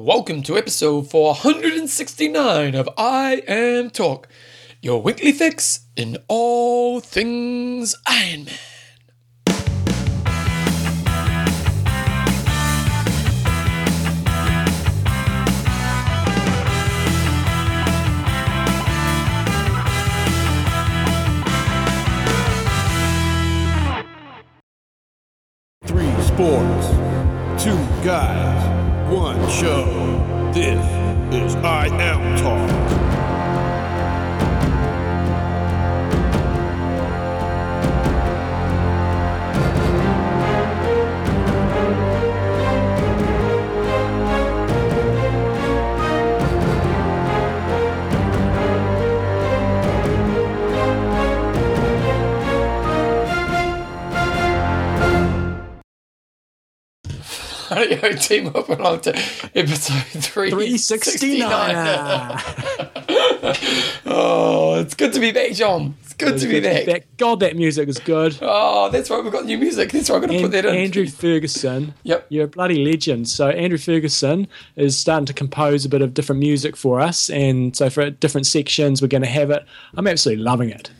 Welcome to episode 469 of I Am Talk, your weekly fix in all things Iron Man. Three sports, two guys. One show. This is I Am Yo, team up and on to episode 369. Oh, it's good to be back, John. It's good to be back. God, that music is good. Oh, that's right. We've got new music. That's right. I'm going to put that in. Andrew Ferguson. Yep. You're a bloody legend. So Andrew Ferguson is starting to compose a bit of different music for us. And so for different sections, we're going to have it. I'm absolutely loving it.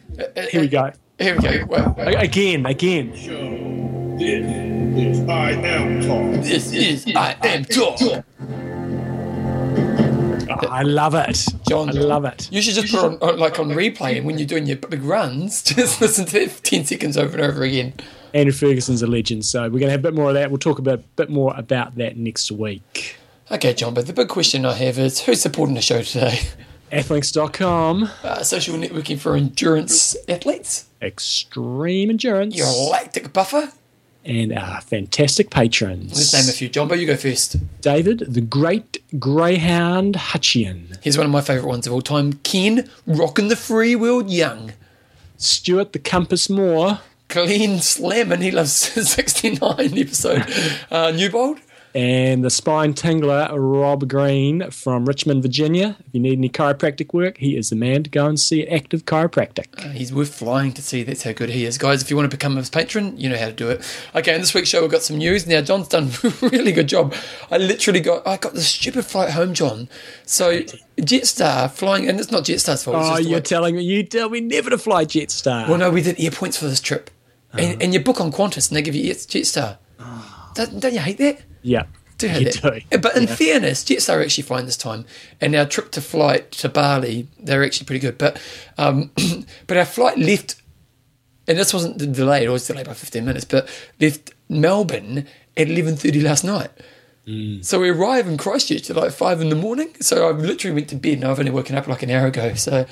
Here we go. Wait. Again. Show this. This is I Am Talk. Oh, I love it, John. I love it. You should just put it on, like, on replay, and when you're doing your big runs, just listen to it 10 seconds over and over again. Andrew Ferguson's a legend, so we're going to have a bit more of that. We'll talk a bit more about that next week. Okay, John, but the big question I have is, who's supporting the show today? Athlinks.com. Social networking for endurance athletes. Extreme endurance. Your lactic buffer. And our fantastic patrons. Let's name a few. John, but you go first. David, the Great Greyhound Hutchian. Here's one of my favourite ones of all time. Ken, Rockin' the Free World Young. Stuart, the Compass Moore. Clean Slammin', he loves 69 episode. Newbold. And the spine tingler, Rob Green from Richmond, Virginia. If you need any chiropractic work, he is the man to go and see at Active Chiropractic. He's worth flying to see. That's how good he is. Guys, if you want to become his patron, you know how to do it. Okay, in this week's show, we've got some news. Now, John's done a really good job. I got the stupid flight home, John. So Jetstar flying, and it's not Jetstar's fault. Oh, you're telling me. You tell me never to fly Jetstar. Well, no, we did air points for this trip. And you book on Qantas, and they give you Jetstar. Don't you hate that? Yeah, do. But in fairness, Jetstar are actually flying this time, and our trip to flight to Bali, they're actually pretty good. But but our flight left, and this wasn't delayed. It was delayed by 15 minutes, but left Melbourne at 11:30 last night. Mm. So we arrived in Christchurch at like 5 a.m. So I literally went to bed, and I've only woken up like an hour ago. So.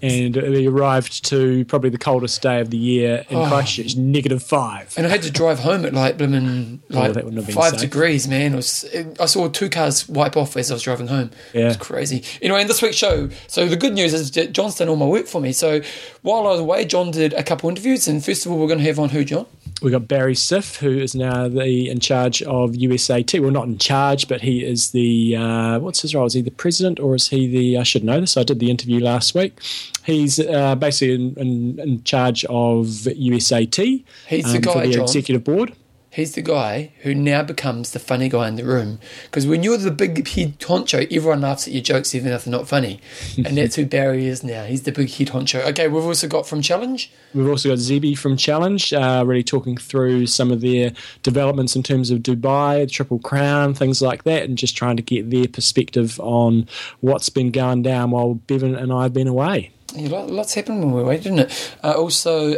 And we arrived to probably the coldest day of the year in Christchurch, -5. And I had to drive home at like 5 degrees, man. I saw two cars wipe off as I was driving home. Yeah. It was crazy. Anyway, in this week's show, so the good news is that John's done all my work for me. So while I was away, John did a couple interviews. And first of all, we're going to have on who, John? We've got Barry Siff, who is now in charge of USA T. Well, not in charge, but he is the, what's his role? Is he the president or is he the, I should know this. I did the interview last week. He's basically in charge of USAT. He's the guy, for the John, executive board. He's the guy who now becomes the funny guy in the room. Because when you're the big head honcho, everyone laughs at your jokes even if they're not funny. And that's who Barry is now. He's the big head honcho. Okay, we've also got from Challenge. We've also got Zibi from Challenge, really talking through some of their developments in terms of Dubai, Triple Crown, things like that, and just trying to get their perspective on what's been going down while Bevan and I have been away. Yeah, lots happened when we were away, didn't it? Also,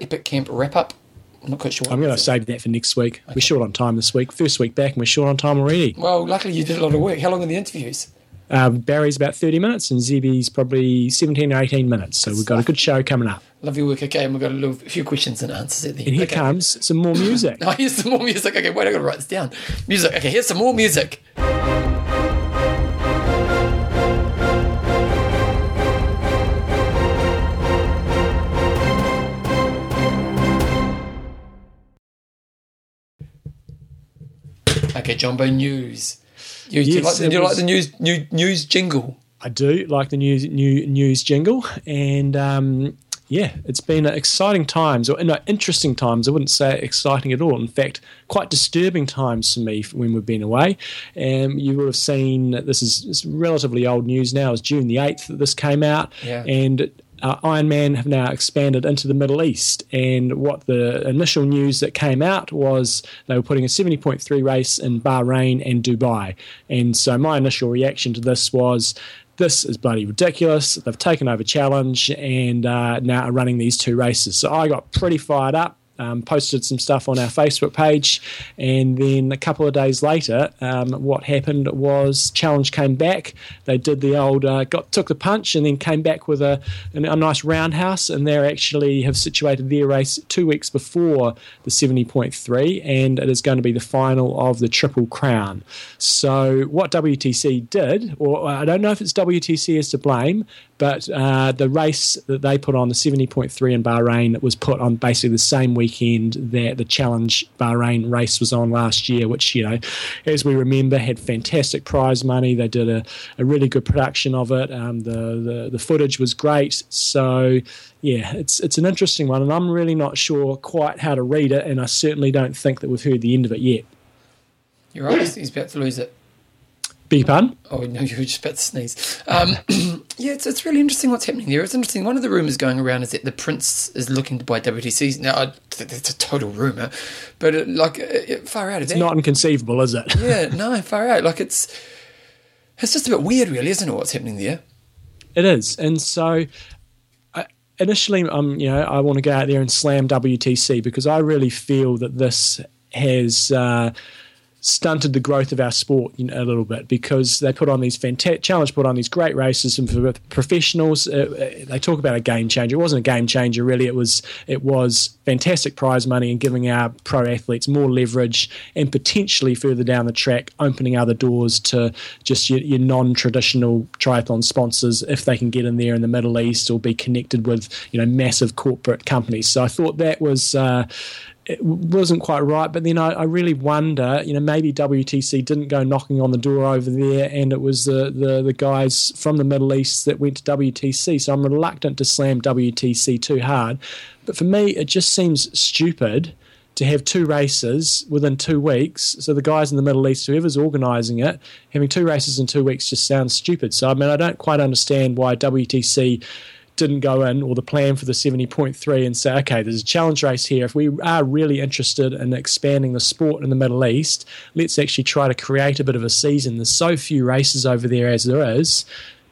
Epic Camp wrap-up. I'm not quite sure. I'm going to save that for next week. Okay. We're short on time this week. First week back and we're short on time already. Well, luckily you did a lot of work. How long are the interviews? Barry's about 30 minutes and Zibi's probably 17 or 18 minutes. So we've got a good show coming up. Love your work. Okay, and we've got a few questions and answers at the end. And here comes some more music. Oh, here's some more music. Okay, wait, I've got to write this down. Music. Okay, here's some more music. Okay, Jumbo News. Do you like the news jingle? I do like the news jingle. And yeah, it's been exciting times, or no, interesting times. I wouldn't say exciting at all. In fact, quite disturbing times for me when we've been away. And you will have seen, this is relatively old news now, it was June the 8th that this came out, yeah. And Ironman have now expanded into the Middle East, and what the initial news that came out was they were putting a 70.3 race in Bahrain and Dubai. And so my initial reaction to this was, this is bloody ridiculous. They've taken over Challenge and now are running these two races. So I got pretty fired up. Posted some stuff on our Facebook page, and then a couple of days later, what happened was Challenge came back. They did the old took the punch, and then came back with a nice roundhouse, and they actually have situated their race 2 weeks before the 70.3, and it is going to be the final of the Triple Crown. So what WTC did, or I don't know if it's WTC is to blame, but the race that they put on, the 70.3 in Bahrain, was put on basically the same weekend that the Challenge Bahrain race was on last year, which, you know, as we remember, had fantastic prize money. They did a really good production of it. The footage was great. So, yeah, it's an interesting one, and I'm really not sure quite how to read it, and I certainly don't think that we've heard the end of it yet. You're right, he's about to lose it. Big pun? Oh, no, you were just about to sneeze. Yeah, it's really interesting what's happening there. It's interesting. One of the rumours going around is that the Prince is looking to buy WTCs. Now, that's a total rumour, but far out of that. It's not inconceivable, is it? Yeah, no, far out. Like, it's just a bit weird, really, isn't it, what's happening there? It is. And so initially, I want to go out there and slam WTC, because I really feel that this has stunted the growth of our sport a little bit, because they put on these Challenge put on these great races, and for professionals, they talk about a game changer. It wasn't a game changer, really. It was fantastic prize money and giving our pro athletes more leverage, and potentially further down the track opening other doors to just your non-traditional triathlon sponsors, if they can get in there in the Middle East or be connected with massive corporate companies. So I thought that was it wasn't quite right, but then I really wonder, maybe WTC didn't go knocking on the door over there, and it was the guys from the Middle East that went to WTC. So I'm reluctant to slam WTC too hard. But for me, it just seems stupid to have two races within 2 weeks. So the guys in the Middle East, whoever's organising it, having two races in 2 weeks just sounds stupid. So, I mean, I don't quite understand why WTC didn't go in, or the plan for the 70.3, and say, okay, there's a Challenge race here. If we are really interested in expanding the sport in the Middle East, let's actually try to create a bit of a season. There's so few races over there as there is.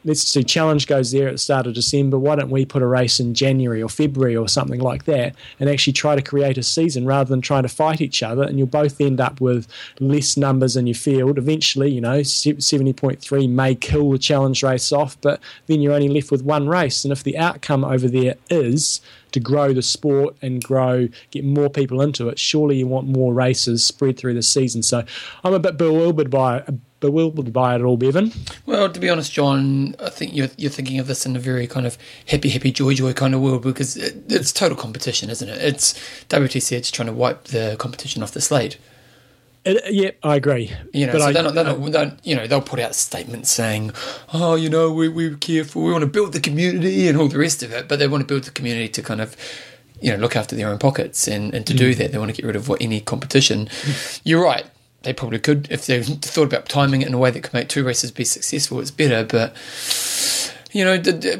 Let's do Challenge goes there at the start of December. Why don't we put a race in January or February or something like that, and actually try to create a season rather than trying to fight each other? And you'll both end up with less numbers in your field. Eventually, 70.3 may kill the Challenge race off, but then you're only left with one race. And if the outcome over there is to grow the sport and get more people into it, surely you want more races spread through the season. So I'm a bit bewildered by it all, Bevan. Well, to be honest, John, I think you're thinking of this in a very kind of happy, joy kind of world, because it's total competition, isn't it? It's WTC, it's trying to wipe the competition off the slate. Yeah, I agree. They'll put out statements saying, we're careful, we want to build the community and all the rest of it, but they want to build the community to kind of, look after their own pockets, and to do that, they want to get rid of any competition. You're right. They probably could, if they thought about timing it in a way that could make two races be successful, it's better. But,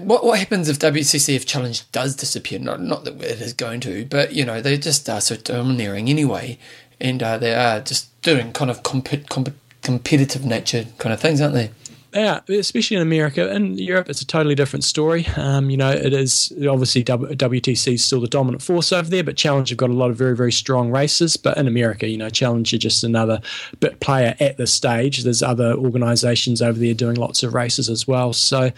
what happens if WCCF Challenge does disappear? Not that it is going to, but, they just are so domineering anyway. And they are just doing kind of competitive nature kind of things, aren't they? Yeah, especially in America. In Europe, it's a totally different story. It is obviously WTC is still the dominant force over there, but Challenge have got a lot of very, very strong races. But in America, Challenge are just another bit player at this stage. There's other organisations over there doing lots of races as well. So,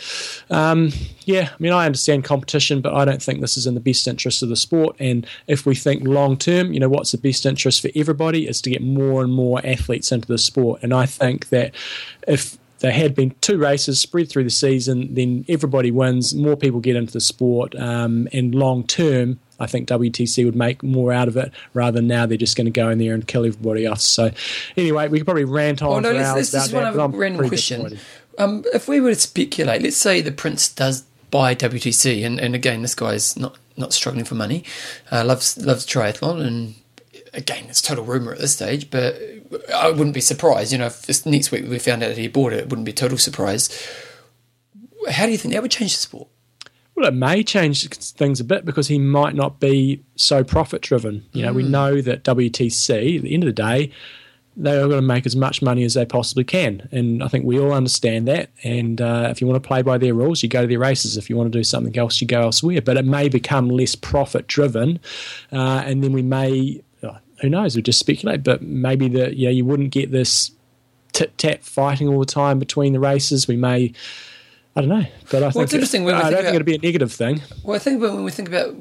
I understand competition, but I don't think this is in the best interest of the sport. And if we think long term, what's the best interest for everybody is to get more and more athletes into the sport. And I think that if there had been two races spread through the season, then everybody wins, more people get into the sport, and long term, I think WTC would make more out of it, rather than now they're just going to go in there and kill everybody off. So anyway, we could probably rant on for hours about that. One random question. If we were to speculate, let's say the Prince does buy WTC, and again, this guy's not not struggling for money, loves triathlon, and again, it's total rumour at this stage, but I wouldn't be surprised, if this next week we found out that he bought it, it wouldn't be a total surprise. How do you think that would change the sport? Well, it may change things a bit because he might not be so profit-driven. We know that WTC, at the end of the day, they are going to make as much money as they possibly can, and I think we all understand that. And if you want to play by their rules, you go to their races. If you want to do something else, you go elsewhere. But it may become less profit-driven, and then we may, who knows? We'll just speculate. But maybe you wouldn't get this tit-tat fighting all the time between the races. We may. I don't know, but I think it's interesting. I don't think it'll be a negative thing. Well, I think when we think about,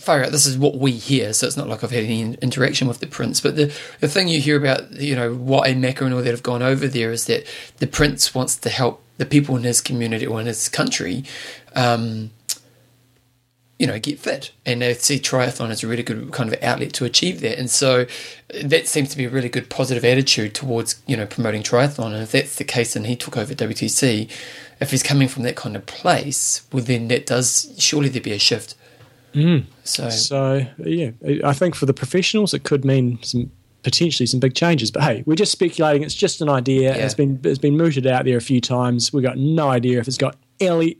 far out, this is what we hear, so it's not like I've had any interaction with the Prince, but the thing you hear about, Wat and Macca and all that have gone over there is that the Prince wants to help the people in his community or in his country, get fit. And they see triathlon as a really good kind of outlet to achieve that. And so that seems to be a really good positive attitude towards, promoting triathlon. And if that's the case and he took over WTC, if he's coming from that kind of place, well, then that does surely there'd be a shift. Mm. So yeah, I think for the professionals, it could mean potentially some big changes. But hey, we're just speculating. It's just an idea. Yeah. It's been mooted out there a few times. We've got no idea if it's got any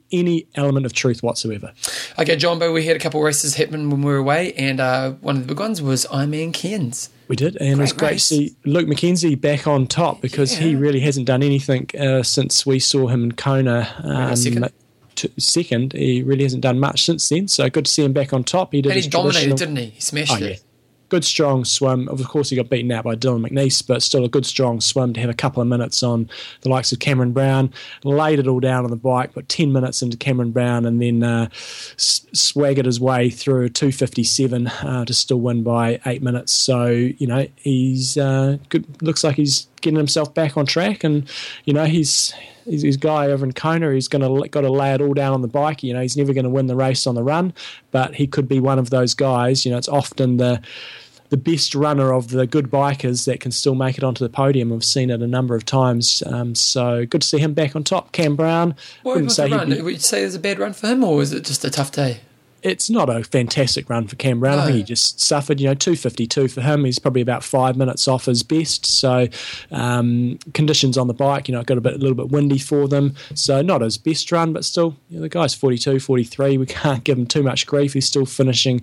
element of truth whatsoever. Okay, Jombo, we had a couple of races happen when we were away, and one of the big ones was Ironman Cairns. We did, and it was great to see Luke McKenzie back on top because he really hasn't done anything since we saw him in Kona. Second, he really hasn't done much since then, so good to see him back on top. He dominated, didn't he? He smashed it. Yeah. Good strong swim. Of course, he got beaten out by Dylan McNiece, but still a good strong swim to have a couple of minutes on the likes of Cameron Brown. Laid it all down on the bike, put 10 minutes into Cameron Brown, and then swaggered his way through 2:57 to still win by 8 minutes. So, he's good. Looks like he's getting himself back on track, and he's his guy over in Kona. He's got to lay it all down on the bike. He's never going to win the race on the run, but he could be one of those guys. It's often the best runner of the good bikers that can still make it onto the podium. We've seen it a number of times. So good to see him back on top. Cam Brown. What was the run? Would you say it was a bad run for him, or was it just a tough day? It's not a fantastic run for Cam Brown. No. I think he just suffered, 2:52 for him. He's probably about 5 minutes off his best. So conditions on the bike, it got a little bit windy for them. So not his best run, but still, the guy's 42, 43. We can't give him too much grief. He's still finishing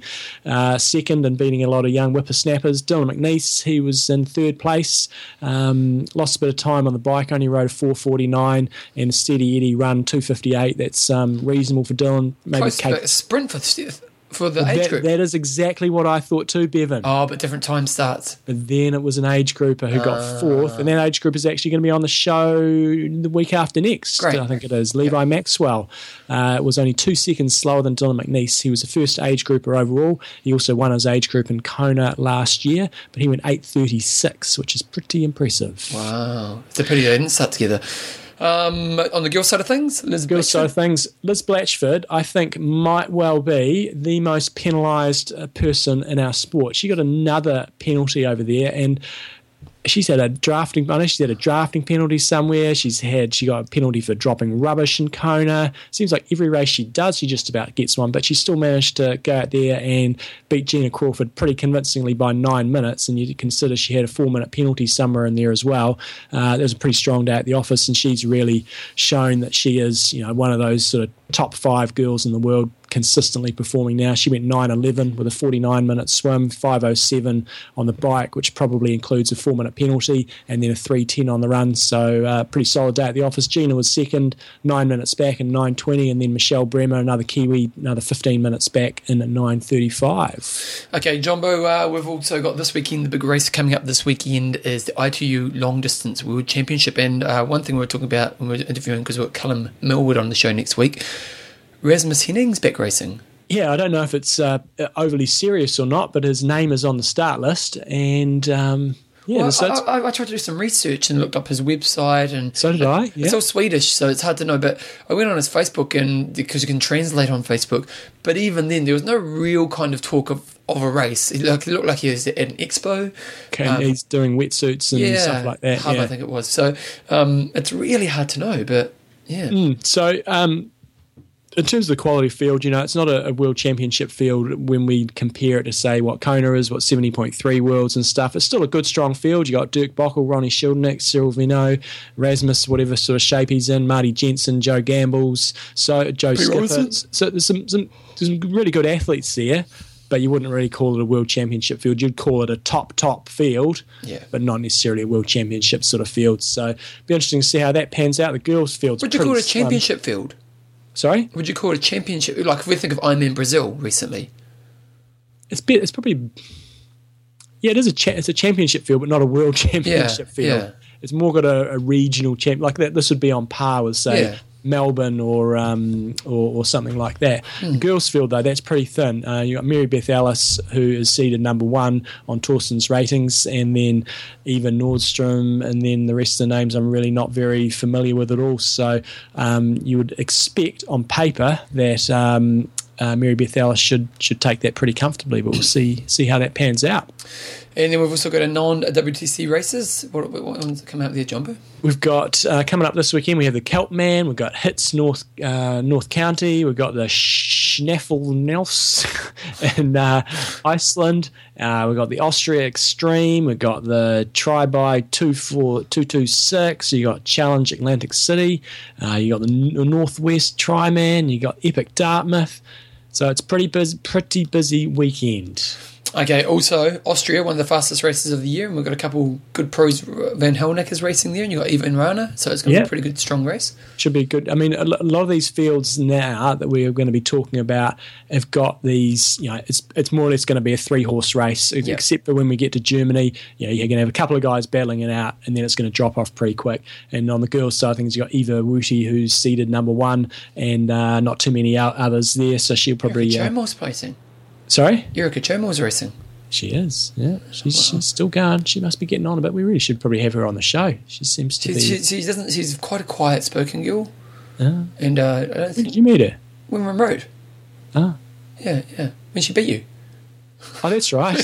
second and beating a lot of young whippersnappers. Dylan McNiece, he was in third place. Lost a bit of time on the bike, only rode a 4:49 and a steady Eddie run, 2:58. That's reasonable for Dylan. Maybe a sprint for the age group. That is exactly what I thought too, Bevan. Oh, but different time starts. But then it was an age grouper who got fourth, and that age group is actually going to be on the show the week after next. Great. I think it is. Levi Maxwell was only 2 seconds slower than Dylan McNiece. He was the first age grouper overall. He also won his age group in Kona last year, but he went 8:36, which is pretty impressive. Wow. It's a pity they didn't start together. On the girls' side of things, Liz Blatchford, I think, might well be the most penalised person in our sport. She got another penalty over there, and she's had a drafting penalty somewhere. She got a penalty for dropping rubbish in Kona. Seems like every race she does, she just about gets one, but she still managed to go out there and beat Gina Crawford pretty convincingly by 9 minutes, and you consider she had a 4-minute penalty somewhere in there as well. It was a pretty strong day at the office, and she's really shown that she is, one of those sort of top 5 girls in the world, consistently performing now. She went 9:11 with a 49-minute swim, 5:07 on the bike, which probably includes a 4-minute penalty, and then a 3:10 on the run. So pretty solid day at the office. Gina was second, 9 minutes back in 9:20, and then Michelle Bremer, another Kiwi, another 15 minutes back in 9:35. Okay, Jombo, we've also got this weekend, the big race coming up this weekend is the ITU Long Distance World Championship, and one thing we were talking about when we were interviewing, because we've got Callum Millwood on the show next week, Rasmus Henning's back racing. Yeah, I don't know if it's overly serious or not, but his name is on the start list. And I tried to do some research and looked up his website. And so did I. Yeah. It's all Swedish, so it's hard to know. But I went on his Facebook, and because you can translate on Facebook. But even then, there was no real kind of talk of a race. It looked like he was at an expo. Okay, he's doing wetsuits and stuff like that. Hub, I think it was. So it's really hard to know, but yeah. So in terms of the quality field, you know, it's not a world championship field when we compare it to, say, what Kona is, what 70.3 worlds and stuff. It's still a good, strong field. You got Dirk Bockel, Ronnie Schildknecht, Cyril Vino, Rasmus, whatever sort of shape he's in, Marty Jensen, Joe Gambles, Joe Skipper. So there's some really good athletes there, but you wouldn't really call it a world championship field. You'd call it a top field, yeah, but not necessarily a world championship sort of field. So it'd be interesting to see how that pans out. The girls' field's pretty... Would you call it a championship field? Sorry? Would you call it a championship? Like, if we think of Ironman Brazil recently. It's probably... Yeah, it's a championship field, but not a world championship field. Yeah. It's more got a regional champ. Like, that, this would be on par with, say, Melbourne or something like that. The girls' field, though, that's pretty thin. You've got Mary Beth Ellis, who is seeded number one on Torsten's ratings, and then Eva Nordstrom, and then the rest of the names I'm really not very familiar with at all. So you would expect on paper that Mary Beth Ellis should take that pretty comfortably, but we'll see how that pans out. And then we've also got a non-WTC races. What ones come out there, Jumbo? We've got, coming up this weekend, we have the Kelpman, we've got Hits North County, we've got the Schnefelnels in Iceland, we've got the Austria Extreme, we've got the Tri-By 24226, you got Challenge Atlantic City, you got the Northwest Tri-Man, you got Epic Dartmouth. So it's pretty busy weekend. Okay, also, Austria, one of the fastest races of the year, and we've got a couple good pros. Van Helnek is racing there, and you've got Eva and Rana, so it's going to be a pretty good, strong race. Should be good. I mean, a lot of these fields now that we are going to be talking about have got these, you know, it's more or less going to be a three-horse race, except for when we get to Germany, you know, you're going to have a couple of guys battling it out, and then it's going to drop off pretty quick. And on the girls' side, I think you've got Eva Wuti, who's seeded number one, and not too many others there, so she'll probably... Yeah, Jomo's placing. Sorry? Yurika Chomo is racing. She is, yeah. She's still going. She must be getting on a bit. We really should probably have her on the show. She seems to be... She's quite a quiet-spoken girl. And I don't think... When did you meet her? Wyndham Road. Ah. Yeah. When she beat you. Oh, that's right.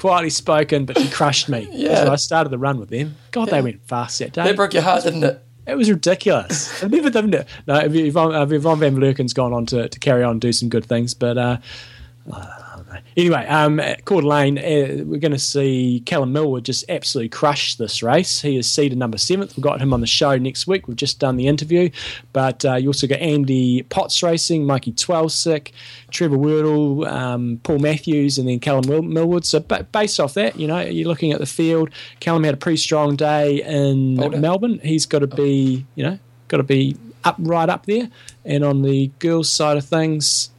Quietly spoken, but she crushed me. Yeah. So I started the run with them. God, they went fast that day. That broke your heart, didn't it? It was ridiculous. I've never done it. No, Yvonne van Vleurken's gone on to carry on and do some good things. But I don't know. Anyway, at Coeur d'Alene, we're going to see Callum Millwood just absolutely crush this race. He is seeded number 7th. We've got him on the show next week. We've just done the interview. But you also got Andy Potts racing, Mikey Twelsick, Trevor Wordle, Paul Matthews, and then Callum Millwood. So based off that, you know, you're looking at the field. Callum had a pretty strong day in Melbourne. He's got to be, you know, up right up there. And on the girls' side of things,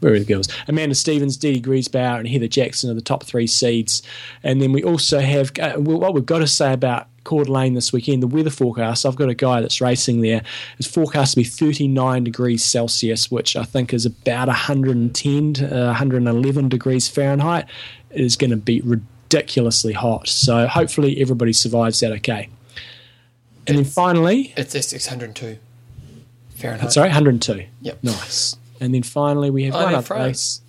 where are the girls? Amanda Stevens, Dee Griesbauer, and Heather Jackson are the top three seeds. And then we also have what we've got to say about Coeur d'Alene this weekend, the weather forecast. I've got a guy that's racing there. It's forecast to be 39 degrees Celsius, which I think is about 110 to 111 degrees Fahrenheit. It is going to be ridiculously hot. So hopefully everybody survives that okay. And then finally... It's 602 Fahrenheit. Sorry, 102. Yep. Nice. And then finally we have one other race,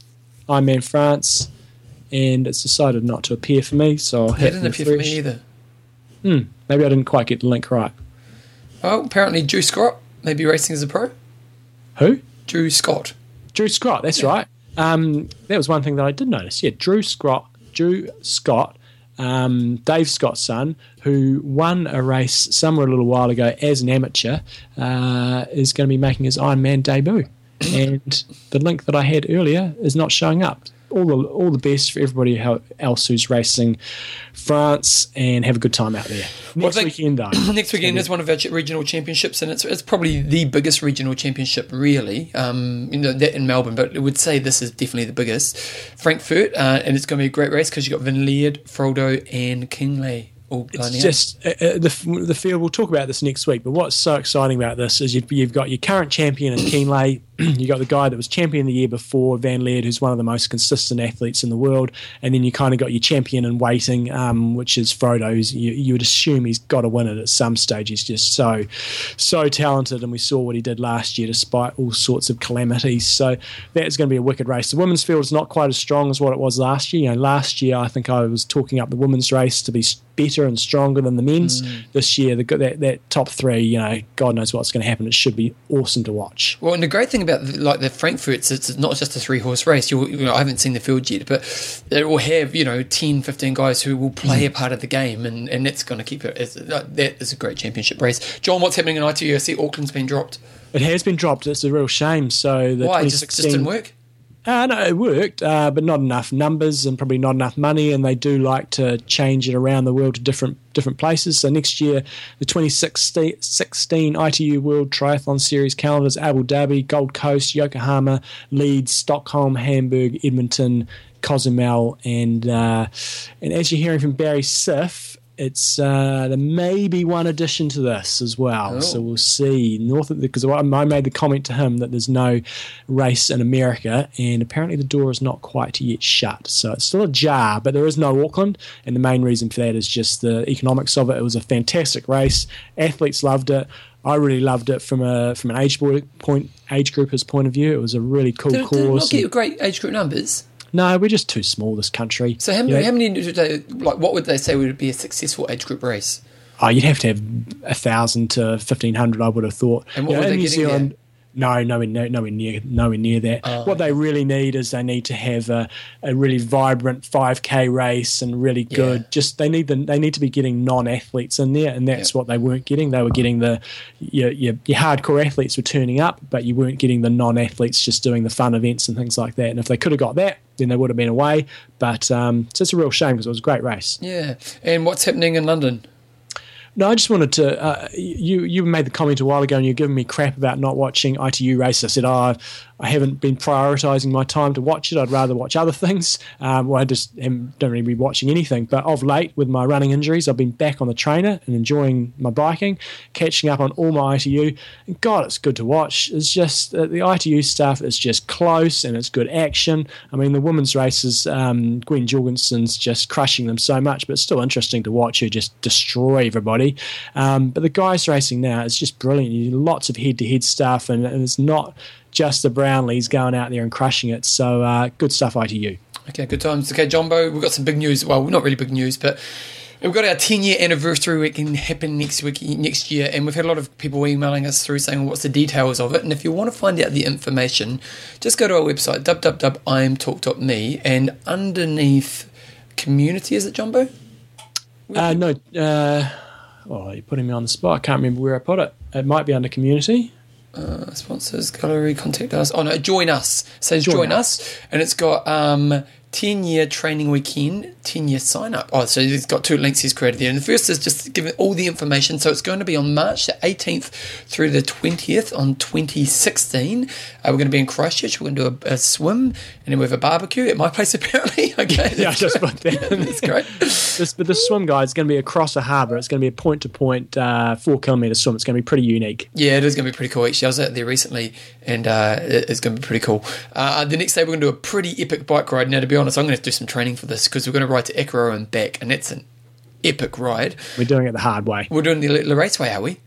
Ironman France, and it's decided not to appear for me. So I'll hit refresh. It didn't appear for me either. Maybe I didn't quite get the link right. Oh, apparently Drew Scott may be racing as a pro. Who? Drew Scott. Drew Scott, that's right. That was one thing that I did notice. Yeah, Drew Scott, Dave Scott's son, who won a race somewhere a little while ago as an amateur, is going to be making his Ironman debut. And the link that I had earlier is not showing up. All the best for everybody else who's racing France, and have a good time out there. Next weekend is one of our regional championships, and it's probably the biggest regional championship, really. You know, that in Melbourne, but I would say this is definitely the biggest. Frankfurt, and it's going to be a great race because you've got Van Laird, Frodo, and Kingley. It's just the field. We'll talk about this next week. But what's so exciting about this is you've got your current champion in Keenlay you got the guy that was champion the year before, Van Laird, who's one of the most consistent athletes in the world, and then you kind of got your champion in waiting, which is Frodo, who's you would assume he's got to win it at some stage. He's just so talented, and we saw what he did last year despite all sorts of calamities. So that's going to be a wicked race. The women's field is not quite as strong as what it was last year. You know, last year I think I was talking up the women's race to be better and stronger than the men's. This year, that top three, you know, God knows what's going to happen. It should be awesome to watch. Well, and the great thing about the Frankfurts, it's not just a 3-horse race. I haven't seen the field yet, but it will have 10, 15 guys who will play a part of the game, and that's going to keep it. That is a great championship race. John, what's happening in ITU? Auckland's been dropped. It has been dropped. It's a real shame. So why? Just didn't work. No, it worked, but not enough numbers and probably not enough money, and they do like to change it around the world to different places. So next year, the 2016 ITU World Triathlon Series calendar is Abu Dhabi, Gold Coast, Yokohama, Leeds, Stockholm, Hamburg, Edmonton, Cozumel, and as you're hearing from Barry Siff, it's there may be one addition to this as well. Oh. So we'll see. Because I made the comment to him that there's no race in America, and apparently the door is not quite yet shut. So it's still ajar, but there is no Auckland, and the main reason for that is just the economics of it. It was a fantastic race. Athletes loved it. I really loved it from an age grouper's point of view. It was a really cool cause. Did it not get great age group numbers? No, we're just too small, this country. So what would they say would be a successful age group race? Oh, you'd have to have 1,000 to 1,500, I would have thought. And what were they getting there? No, nowhere near that. Oh, what they really need is they need to have a really vibrant 5K race and really good. Yeah. Just they need to be getting non-athletes in there, and that's what they weren't getting. They were getting your hardcore athletes were turning up, but you weren't getting the non-athletes just doing the fun events and things like that. And if they could have got that, then they would have been away. But so it's a real shame because it was a great race. Yeah. And what's happening in London? No, I just wanted to you made the comment a while ago and you're giving me crap about not watching ITU races. I said, I haven't been prioritising my time to watch it. I'd rather watch other things. I just don't really be watching anything. But of late, with my running injuries, I've been back on the trainer and enjoying my biking, catching up on all my ITU. And God, it's good to watch. It's just the ITU stuff is just close and it's good action. I mean, the women's races, Gwen Jorgensen's just crushing them so much, but it's still interesting to watch her just destroy everybody. But the guys racing now, it's just brilliant. You do lots of head-to-head stuff, and it's not just the Brownlees going out there and crushing it. So good stuff, ITU. Okay, good times. Okay, Jumbo, we've got some big news. Well, not really big news, but we've got our 10-year anniversary week can happen next year, and we've had a lot of people emailing us through saying what's the details of it. And if you want to find out the information, just go to our website, www.imtalk.me, and underneath community, is it, Jumbo? You're putting me on the spot. I can't remember where I put it. It might be under community. Sponsors, gallery, contact us. Oh no, join us. Says join us. And it's got 10-year training weekend, 10-year sign-up. Oh, so it's got two links he's created there. And the first is just giving all the information. So it's going to be on March the 18th through the 20th on 2016. We're going to be in Christchurch. We're going to do a swim, and then we have a barbecue at my place apparently. Okay. Yeah, I just put that in. That's great. But the swim guide is going to be across a harbour. It's going to be a point-to-point 4-kilometre swim. It's going to be pretty unique. Yeah, it is going to be pretty cool. Actually, I was out there recently, and it's going to be pretty cool. The next day we're going to do a pretty epic bike ride. Now, to be honest, I'm going to have to do some training for this because we're going to ride to Ekaro and back, and that's an epic ride. We're doing it the hard way. We're doing the race way, are we?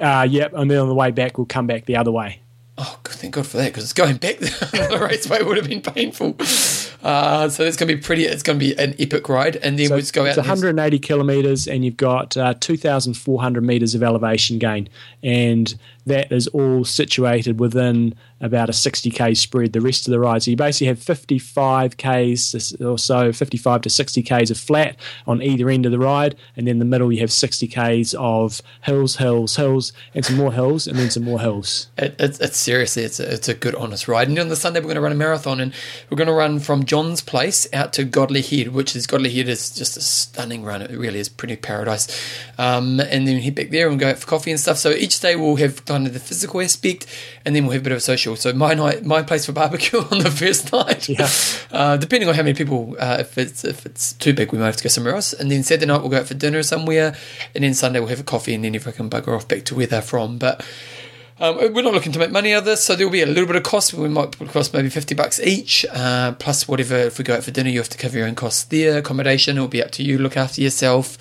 Yep, and then on the way back, we'll come back the other way. Oh, thank God for that, because it's going back the race way would have been painful. So it's going to be it's going to be an epic ride. And then we'll just go out. It's 180 kilometres, and you've got 2,400 metres of elevation gain. And that is all situated within about a 60K spread, the rest of the ride. So you basically have 55 to 60Ks of flat on either end of the ride, and then in the middle you have 60Ks of hills, and some more hills, and then some more hills. It's seriously a good, honest ride. And on the Sunday we're going to run a marathon, and we're going to run from John's place out to Godley Head, which is just a stunning run. It really is pretty paradise. And then head back there and go out for coffee and stuff. So each day we'll have kind of the physical aspect, and then we'll have a bit of a social. So my place for barbecue on the first night. Yeah. Depending on how many people, if it's too big, we might have to go somewhere else. And then Saturday night we'll go out for dinner somewhere, and then Sunday we'll have a coffee, and then everyone can bugger off back to where they're from. But We're not looking to make money out of this, so there will be a little bit of cost. We might cost maybe $50 each, plus whatever. If we go out for dinner, you have to cover your own costs there. Accommodation, it'll be up to you. Look after yourself.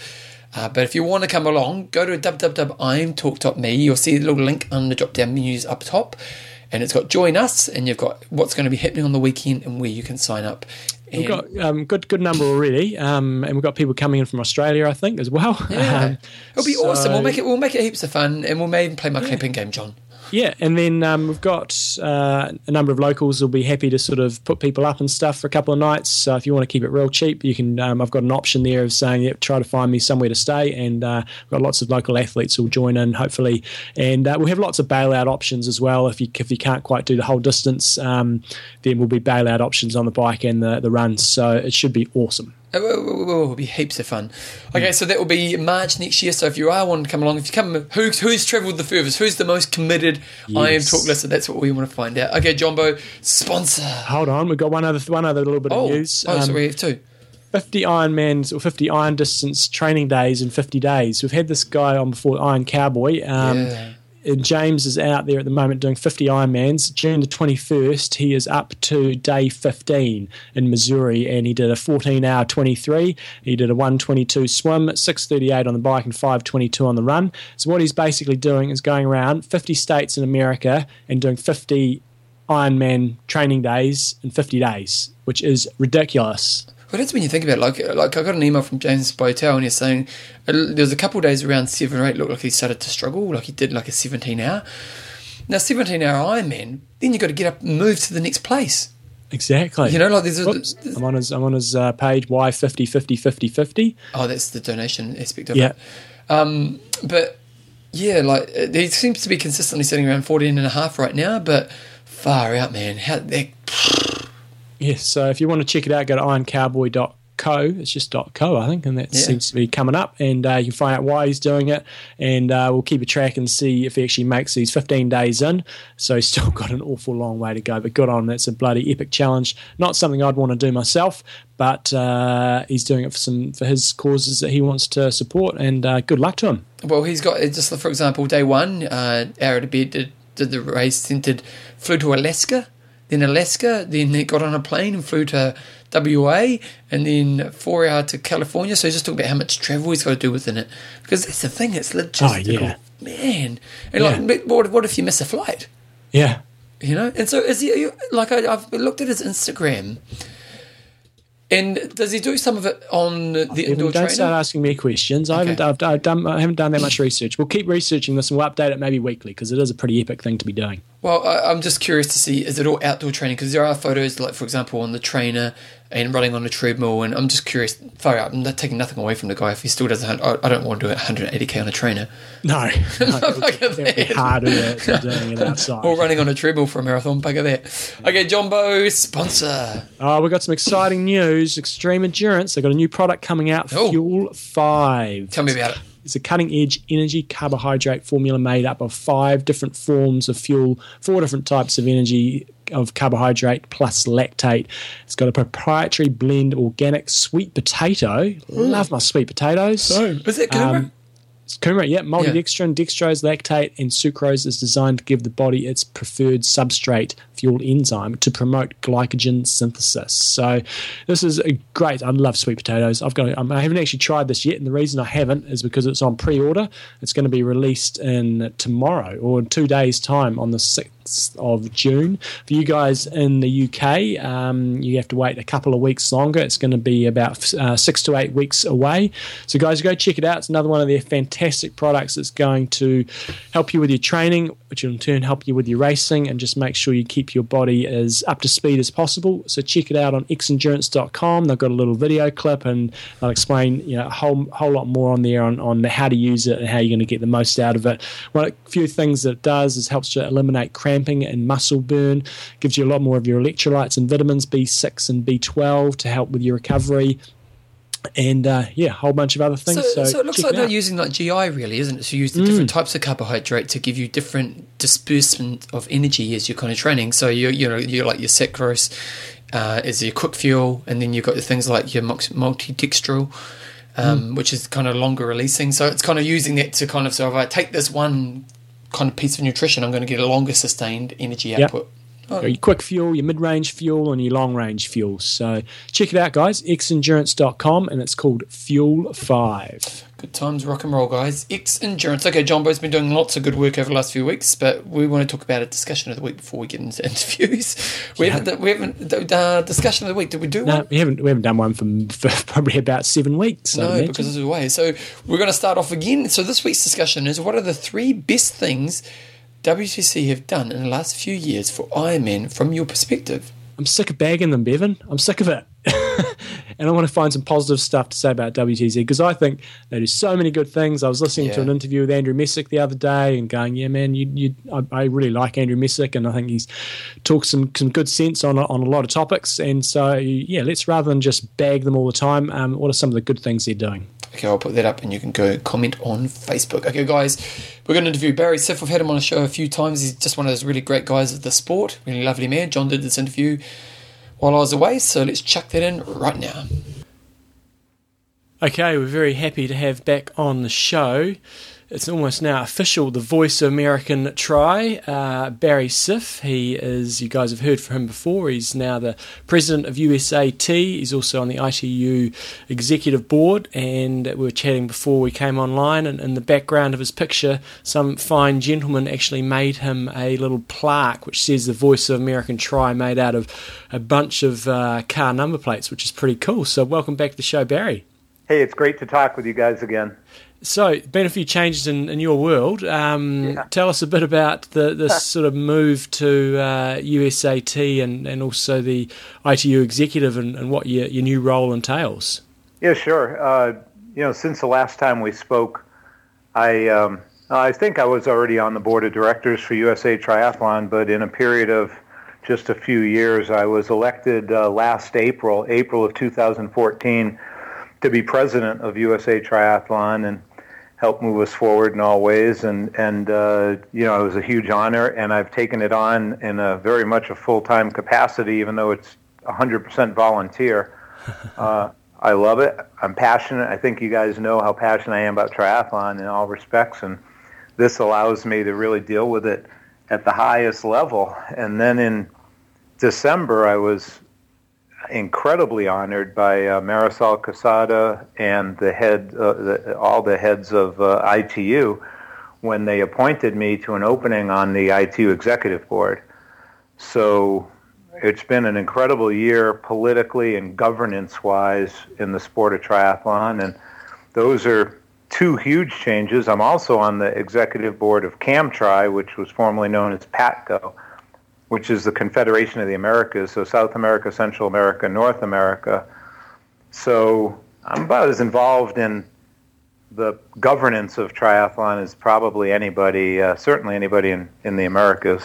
But if you want to come along, go to www.imtalktop.me. You'll see the little link on the drop-down menus up top. And it's got Join Us, and you've got what's going to be happening on the weekend and where you can sign up. And we've got good number already, and we've got people coming in from Australia, I think, as well. Yeah. It'll be awesome. We'll make it heaps of fun, and we'll maybe play my clapping game, John. Yeah, and then we've got a number of locals will be happy to sort of put people up and stuff for a couple of nights. So if you want to keep it real cheap, you can. I've got an option there of saying, "Yep, try to find me somewhere to stay." And we've got lots of local athletes who'll join in, hopefully, and we'll have lots of bailout options as well. If you can't quite do the whole distance, then we'll be bailout options on the bike and the runs. So it should be awesome. It will be heaps of fun. Okay, so that will be March next year. So if you are wanting to come along, if you come, who's travelled the furthest? Who's the most committed? Yes. I Am Talk listener. That's what we want to find out. Okay, Jumbo, sponsor. Hold on, we've got one other little bit of news. So we have two. 50 Ironmans or 50 Iron Distance training days in 50 days. We've had this guy on before, Iron Cowboy. James is out there at the moment doing 50 Ironmans. June the 21st, he is up to day 15 in Missouri, and he did a 14-hour 23. He did a 1:22 swim, 6:38 on the bike, and 5:22 on the run. So what he's basically doing is going around 50 states in America and doing 50 Ironman training days in 50 days, which is ridiculous. Well, that's when you think about it. Like I got an email from James Botel, and he's saying there was a couple of days around 7 or 8 looked like he started to struggle, like he did like a 17-hour. Now, 17-hour Ironman, then you've got to get up and move to the next place. Exactly. You know, like there's I'm on his page, why 50. Oh, that's the donation aspect of it. But, yeah, like he seems to be consistently sitting around 14.5 right now, but far out, man. Yes, so if you want to check it out, go to ironcowboy.co. It's just .co, I think, and that seems to be coming up. And you can find out why he's doing it, and we'll keep a track and see if he actually makes these 15 days in. So he's still got an awful long way to go, but good on him. That's a bloody epic challenge. Not something I'd want to do myself, but he's doing it for his causes that he wants to support, and good luck to him. Well, he's got, just for example, day one, hour to bed, did the race, flew to Alaska, then they got on a plane and flew to WA, and then 4 hours to California. So he's just talking about how much travel he's got to do within it, because that's the thing, it's logistical. Man. And like, what if you miss a flight? Yeah. You know? And so is he, like, I've looked at his Instagram, and does he do some of it on the indoor trainer? Don't start asking me questions. Okay. I haven't done that much research. We'll keep researching this, and we'll update it maybe weekly, because it is a pretty epic thing to be doing. Well, I'm just curious to see, is it all outdoor training? Because there are photos, like, for example, on the trainer and running on a treadmill, and I'm just curious, far out, I'm not taking nothing away from the guy if he still doesn't, I don't want to do 180k on a trainer. No. It'd be harder than doing it outside. Or running on a treadmill for a marathon, bugger that. Okay, Jumbo, sponsor. We've got some exciting news. Extreme Endurance, they've got a new product coming out, Fuel 5. Tell me about it. It's a cutting-edge energy carbohydrate formula made up of 5 different forms of fuel, 4 different types of energy of carbohydrate plus lactate. It's got a proprietary blend of organic sweet potato. Love my sweet potatoes. So, is it Kumara? It's Kumara, yeah. Maltodextrin, dextrose, lactate, and sucrose is designed to give the body its preferred substrate fuel enzyme to promote glycogen synthesis. So this is great. I love sweet potatoes. I haven't actually tried this yet, and the reason I haven't is because it's on pre-order. It's going to be released in tomorrow, or in 2 days' time, on the 6th of June. For you guys in the UK, you have to wait a couple of weeks longer. It's going to be about 6 to 8 weeks away. So guys, go check it out. It's another one of their fantastic products that's going to help you with your training, which will in turn help you with your racing, and just make sure you keep your body as up to speed as possible. So check it out on xendurance.com. They've got a little video clip, and I'll explain a whole lot more on there on how to use it and how you're going to get the most out of it. One of the few things that it does is helps to eliminate cramping and muscle burn, gives you a lot more of your electrolytes and vitamins B6 and B12 to help with your recovery, and a whole bunch of other things. So it looks like they're using like GI, really, isn't it? So you use the different types of carbohydrate to give you different disbursement of energy as you're kind of training. So you're like your saccharose is your quick fuel, and then you've got the things like your maltodextrin, which is kind of longer releasing. So it's kind of using that to kind of, so if I take this one kind of piece of nutrition, I'm going to get a longer sustained energy output. Yep. Your quick fuel, your mid-range fuel, and your long-range fuel. So check it out, guys, xendurance.com, and it's called Fuel 5. Good times, rock and roll, guys. X Endurance. Okay, Jombo's been doing lots of good work over the last few weeks, but we want to talk about a discussion of the week before we get into interviews. We haven't discussion of the week. Did we do one? No, we haven't done one for probably about 7 weeks. No, because it's away. So we're going to start off again. So this week's discussion is, what are the three best things WTC have done in the last few years for Ironman from your perspective? I'm sick of bagging them, Bevan. I'm sick of it. And I want to find some positive stuff to say about WTC, because I think they do so many good things. I was listening to an interview with Andrew Messick the other day and going, yeah, man, I really like Andrew Messick, and I think he's talked some good sense on a lot of topics. And so, yeah, let's, rather than just bag them all the time, what are some of the good things they're doing? Okay, I'll put that up and you can go comment on Facebook. Okay, guys, we're going to interview Barry Siff. We've had him on the show a few times. He's just one of those really great guys of the sport, really lovely man. John did this interview while I was away, so let's chuck that in right now. Okay, we're very happy to have back on the show. It's almost now official, the voice of American Tri, Barry Siff. He is, you guys have heard from him before, he's now the president of USAT. He's also on the ITU executive board, and we were chatting before we came online, and in the background of his picture, some fine gentleman actually made him a little plaque which says the voice of American Tri, made out of a bunch of car number plates, which is pretty cool. So welcome back to the show, Barry. Hey, it's great to talk with you guys again. So, been a few changes in your world. Tell us a bit about this sort of move to USAT and also the ITU executive and what your new role entails. Yeah, sure. Since the last time we spoke, I think I was already on the board of directors for USA Triathlon, but in a period of just a few years, I was elected last April of 2014, to be president of USA Triathlon and help move us forward in all ways, and it was a huge honor, and I've taken it on in a very much a full-time capacity, even though it's 100% volunteer. I love it. I'm passionate. I think you guys know how passionate I am about triathlon in all respects, and this allows me to really deal with it at the highest level. And then in December, I was incredibly honored by Marisol Casada and the head, all the heads of ITU, when they appointed me to an opening on the ITU executive board. So it's been an incredible year politically and governance-wise in the sport of triathlon, and those are two huge changes. I'm also on the executive board of CAMTRI, which was formerly known as PATCO, which is the Confederation of the Americas, so South America, Central America, North America. So I'm about as involved in the governance of triathlon as probably anybody, certainly anybody in the Americas.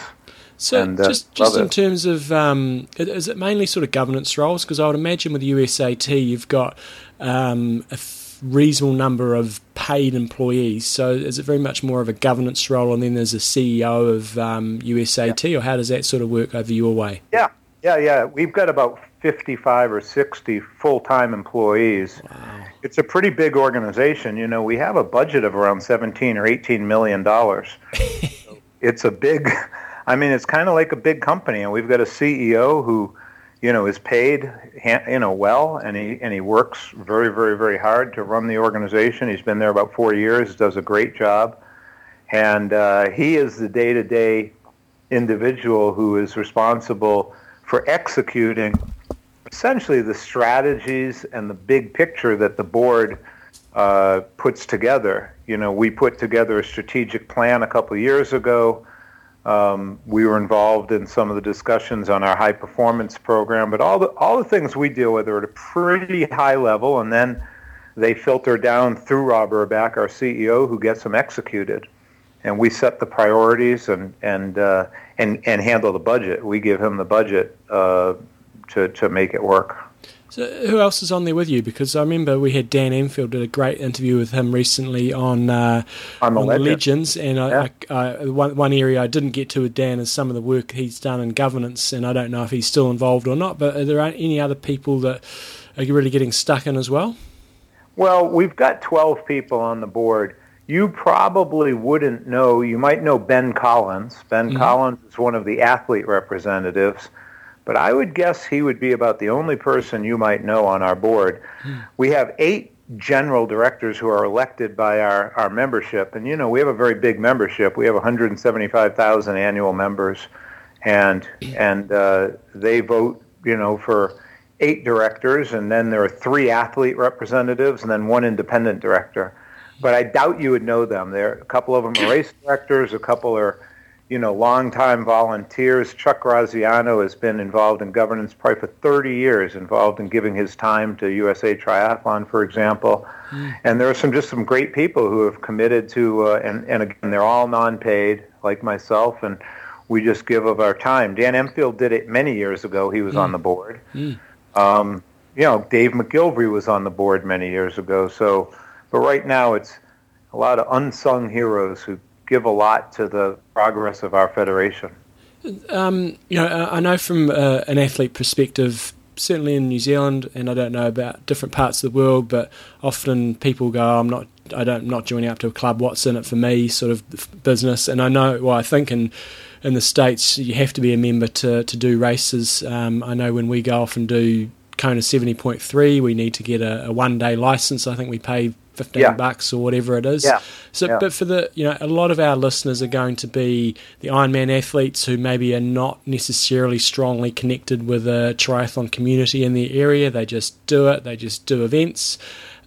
So just in terms of, is it mainly sort of governance roles? Because I would imagine with USAT you've got a reasonable number of paid employees, so is it very much more of a governance role, and then there's a CEO of USAT, or how does that sort of work over your way? Yeah. We've got about 55 or 60 full-time employees. Wow. It's a pretty big organization. We have a budget of around $17 or $18 million. It's a big, it's kind of like a big company, and we've got a CEO who is paid, well, and he works very, very, very hard to run the organization. He's been there about 4 years, does a great job, and he is the day-to-day individual who is responsible for executing essentially the strategies and the big picture that the board puts together. We put together a strategic plan a couple of years ago. We were involved in some of the discussions on our high performance program, but all the things we deal with are at a pretty high level, and then they filter down through Rob Urback, our CEO, who gets them executed, and we set the priorities and handle the budget. We give him the budget to make it work. So who else is on there with you? Because I remember we had Dan Empfield, did a great interview with him recently on the Legends, and one area I didn't get to with Dan is some of the work he's done in governance, and I don't know if he's still involved or not, but are there any other people that are really getting stuck in as well? Well, we've got 12 people on the board. you probably wouldn't know. You might know Ben Collins. Ben mm-hmm. Collins is one of the athlete representatives, but I would guess he would be about the only person you might know on our board. We have 8 general directors who are elected by our membership, and you know, we have a very big membership. We have 175,000 annual members, and they vote, you know, for 8 directors, and then there are 3 athlete representatives and then 1 independent director. But I doubt you would know them. There, a couple of them are race directors, a couple are, you know, longtime volunteers. Chuck Graziano has been involved in governance probably for 30 years, involved in giving his time to USA Triathlon, for example. And there are some great people who have committed to, and again, they're all non-paid, like myself, and we just give of our time. Dan Empfield did it many years ago. He was on the board. You know, Dave McGilvery was on the board many years ago. So, but right now it's a lot of unsung heroes who give a lot to the progress of our federation. You know, I know from an athlete perspective, certainly in New Zealand, and I don't know about different parts of the world, but often people go, oh, I'm not joining up to a club. What's in it for me? Sort of business. And I know, well, I think in the States, you have to be a member to do races. I know when we go off and do Kona 70.3, we need to get a one-day license. I think we pay $15 bucks or whatever it is. But for the, you know, a lot of our listeners are going to be the Ironman athletes who maybe are not necessarily strongly connected with a triathlon community in their area. They just do it. They just do events.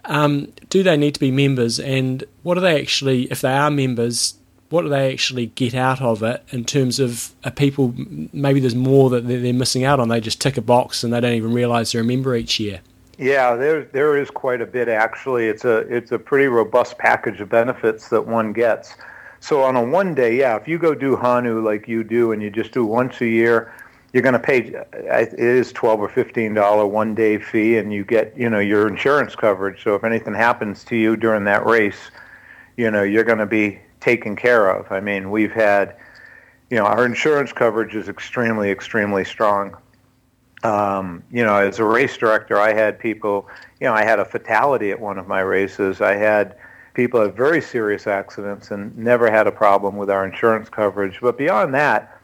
Do they need to be members? And what do they actually, if they are members, what do they actually get out of it in terms of people? Maybe there's more that they're missing out on. They just tick a box and they don't even realize they're a member each year. Yeah, there is quite a bit, actually. It's a pretty robust package of benefits that one gets. So on a one-day, if you go do Hanu like you do and you just do once a year, you're going to pay, it is $12 or $15 one-day fee, and you get, you know, your insurance coverage. So if anything happens to you during that race, you know, you're going to be taken care of. I mean, we've had, you know, our insurance coverage is extremely, extremely strong. You know, as a race director, I had people, you know, I had a fatality at one of my races. I had people have very serious accidents and never had a problem with our insurance coverage. But beyond that,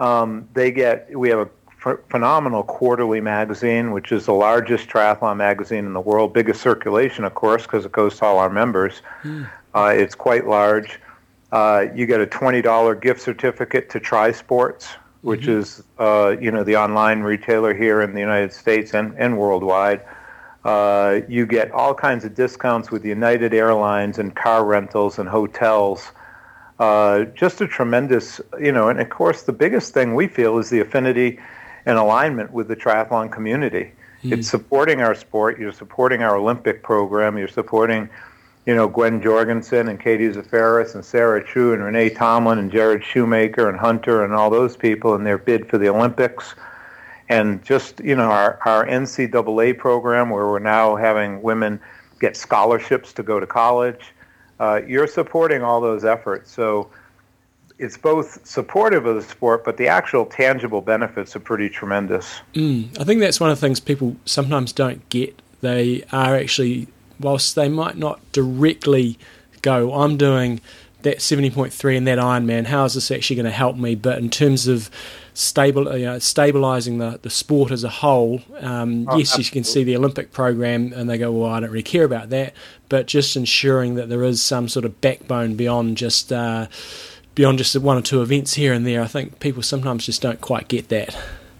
we have a phenomenal quarterly magazine, which is the largest triathlon magazine in the world, biggest circulation, of course, because it goes to all our members. It's quite large. You get a $20 gift certificate to TriSports, which is, you know, the online retailer here in the United States and worldwide. You get all kinds of discounts with United Airlines and car rentals and hotels. Just a tremendous, you know, and of course the biggest thing we feel is the affinity and alignment with the triathlon community. It's supporting our sport. You're supporting our Olympic program. You're supporting, you know, Gwen Jorgensen and Katie Zaferis and Sarah Chu and Renee Tomlin and Jared Shoemaker and Hunter and all those people and their bid for the Olympics. And just, you know, our NCAA program, where we're now having women get scholarships to go to college. You're supporting all those efforts. So it's both supportive of the sport, but the actual tangible benefits are pretty tremendous. I think that's one of the things people sometimes don't get. They are actually, whilst they might not directly go, I'm doing that 70.3 and that Ironman, how is this actually going to help me? But in terms of stabilising the sport as a whole, yes, you can see the Olympic program and they go, well, I don't really care about that. But just ensuring that there is some sort of backbone beyond just one or two events here and there, I think people sometimes just don't quite get that.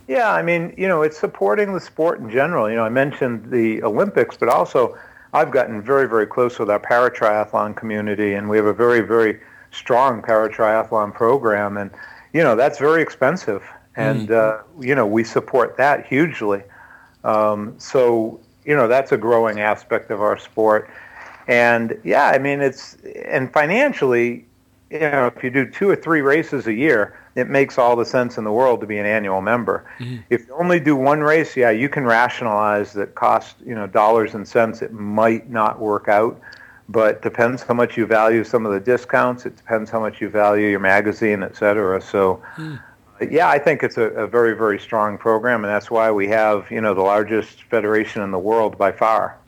Yeah, I mean, you know, it's supporting the sport in general. You know, I mentioned the Olympics, but also I've gotten very, very close with our paratriathlon community, and we have a very, very strong paratriathlon program, and, you know, that's very expensive, and, you know, we support that hugely. So, you know, that's a growing aspect of our sport, and, yeah, I mean, and financially, you know, if you do 2 or 3 races a year, it makes all the sense in the world to be an annual member. If you only do one race, you can rationalize that cost, you know, dollars and cents. It might not work out, but depends how much you value some of the discounts. It depends how much you value your magazine, et cetera. So, I think it's a very, very strong program, and that's why we have, you know, the largest federation in the world by far.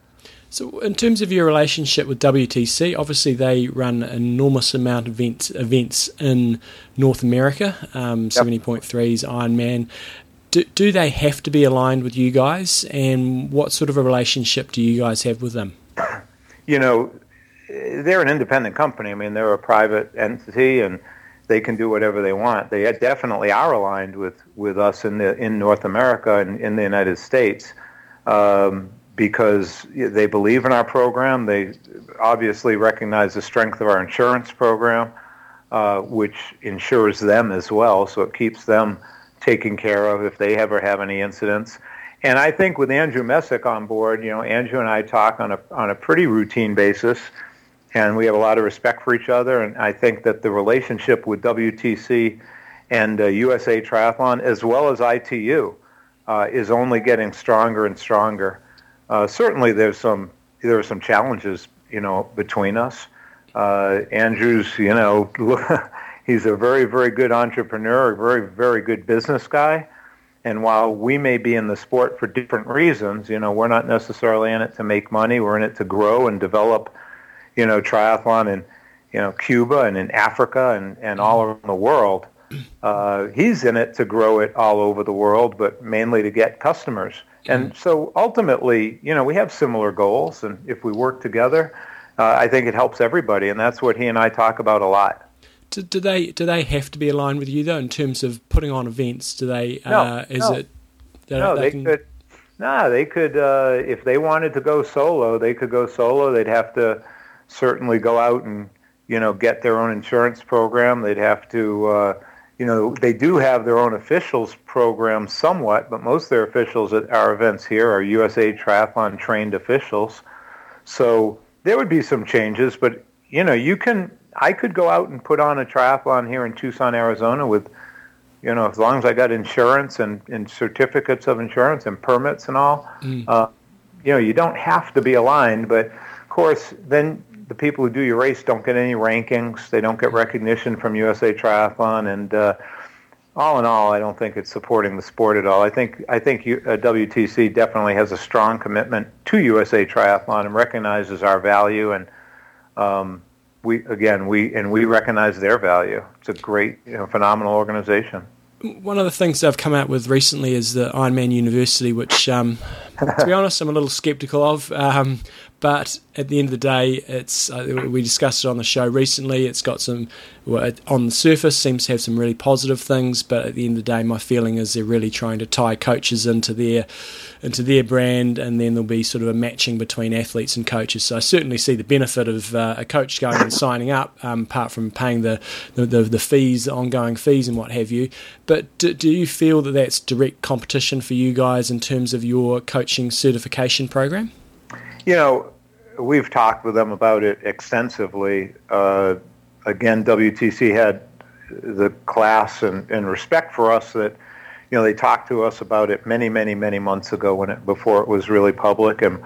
So in terms of your relationship with WTC, obviously they run an enormous amount of events in North America, 70.3s, Ironman. Do they have to be aligned with you guys, and what sort of a relationship do you guys have with them? You know, they're an independent company. I mean, they're a private entity, and they can do whatever they want. They definitely are aligned with us in North America and in the United States, because they believe in our program. They obviously recognize the strength of our insurance program, which insures them as well, so it keeps them taken care of if they ever have any incidents. And I think with Andrew Messick on board, you know, Andrew and I talk on a pretty routine basis, and we have a lot of respect for each other. And I think that the relationship with WTC and USA Triathlon, as well as ITU, is only getting stronger and stronger. Certainly, there are some challenges, you know, between us. Andrew's, you know, he's a very, very good entrepreneur, a very, very good business guy. And while we may be in the sport for different reasons, you know, we're not necessarily in it to make money. We're in it to grow and develop, you know, triathlon in, you know, Cuba and in Africa and all around the world. He's in it to grow it all over the world, but mainly to get customers. And so ultimately, you know, we have similar goals. And if we work together, I think it helps everybody. And that's what he and I talk about a lot. Do they have to be aligned with you though in terms of putting on events? Do they? They could. If they wanted to go solo, they could go solo. They'd have to certainly go out and, you know, get their own insurance program. They'd have to, you know, they do have their own officials program somewhat, but most of their officials at our events here are USA Triathlon trained officials. So there would be some changes, but you know, you can. I could go out and put on a triathlon here in Tucson, Arizona with, you know, as long as I got insurance and certificates of insurance and permits and all, you know, you don't have to be aligned. But, of course, then the people who do your race don't get any rankings. They don't get recognition from USA Triathlon. And all in all, I don't think it's supporting the sport at all. I think WTC definitely has a strong commitment to USA Triathlon and recognizes our value and We recognize their value. It's a great, you know, phenomenal organization. One of the things I've come out with recently is the Ironman University, which, to be honest, I'm a little skeptical of. But at the end of the day, it's we discussed it on the show recently. It's got some, on the surface, seems to have some really positive things. But at the end of the day, my feeling is they're really trying to tie coaches into their brand, and then there'll be sort of a matching between athletes and coaches. So I certainly see the benefit of a coach going and signing up, apart from paying the fees, the ongoing fees and what have you. But do you feel that that's direct competition for you guys in terms of your coaching certification program? You know, we've talked with them about it extensively. Again, WTC had the class and respect for us that, you know, they talked to us about it many, many, many months ago before it was really public. And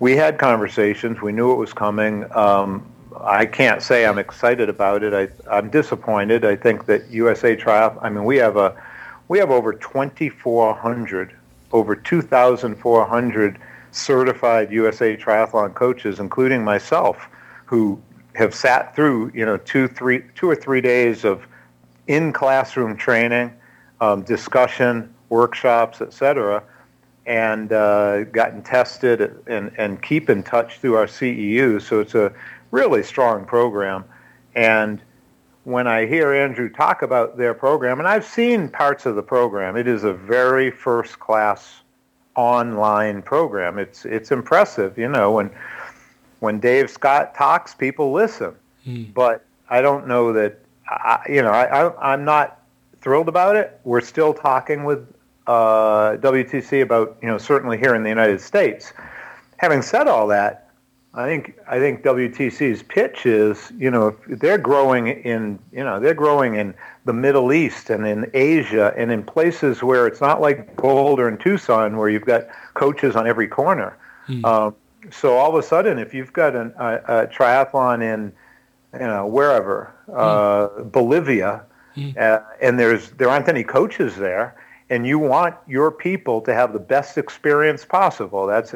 we had conversations. We knew it was coming. I can't say I'm excited about it. I'm disappointed. I think that USA Triathlon, I mean, we have over 2,400 certified USA Triathlon coaches, including myself, who have sat through, you know, two or three days of in-classroom training, discussion, workshops, etc., and gotten tested and keep in touch through our CEU. So it's a really strong program. And when I hear Andrew talk about their program, and I've seen parts of the program, it is a very first-class online program. It's impressive, you know, when Dave Scott talks, people listen. But I don't know that I'm not thrilled about it. We're still talking with WTC about, you know, certainly here in the United States. Having said all that, I think WTC's pitch is, you know, they're growing in the Middle East and in Asia and in places where it's not like Boulder and Tucson where you've got coaches on every corner. So all of a sudden, if you've got a triathlon in, you know, wherever, Bolivia, and there aren't any coaches there, and you want your people to have the best experience possible. That's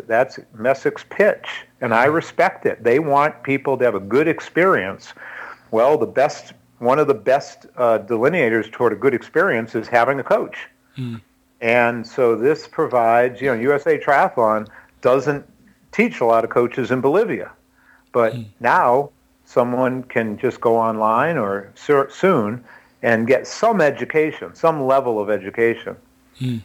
Messick's pitch, and I respect it. They want people to have a good experience. Well, the best, one of the best delineators toward a good experience is having a coach. Mm. And so this provides, you know, USA Triathlon doesn't teach a lot of coaches in Bolivia, but now someone can just go online or soon and get some education, some level of education.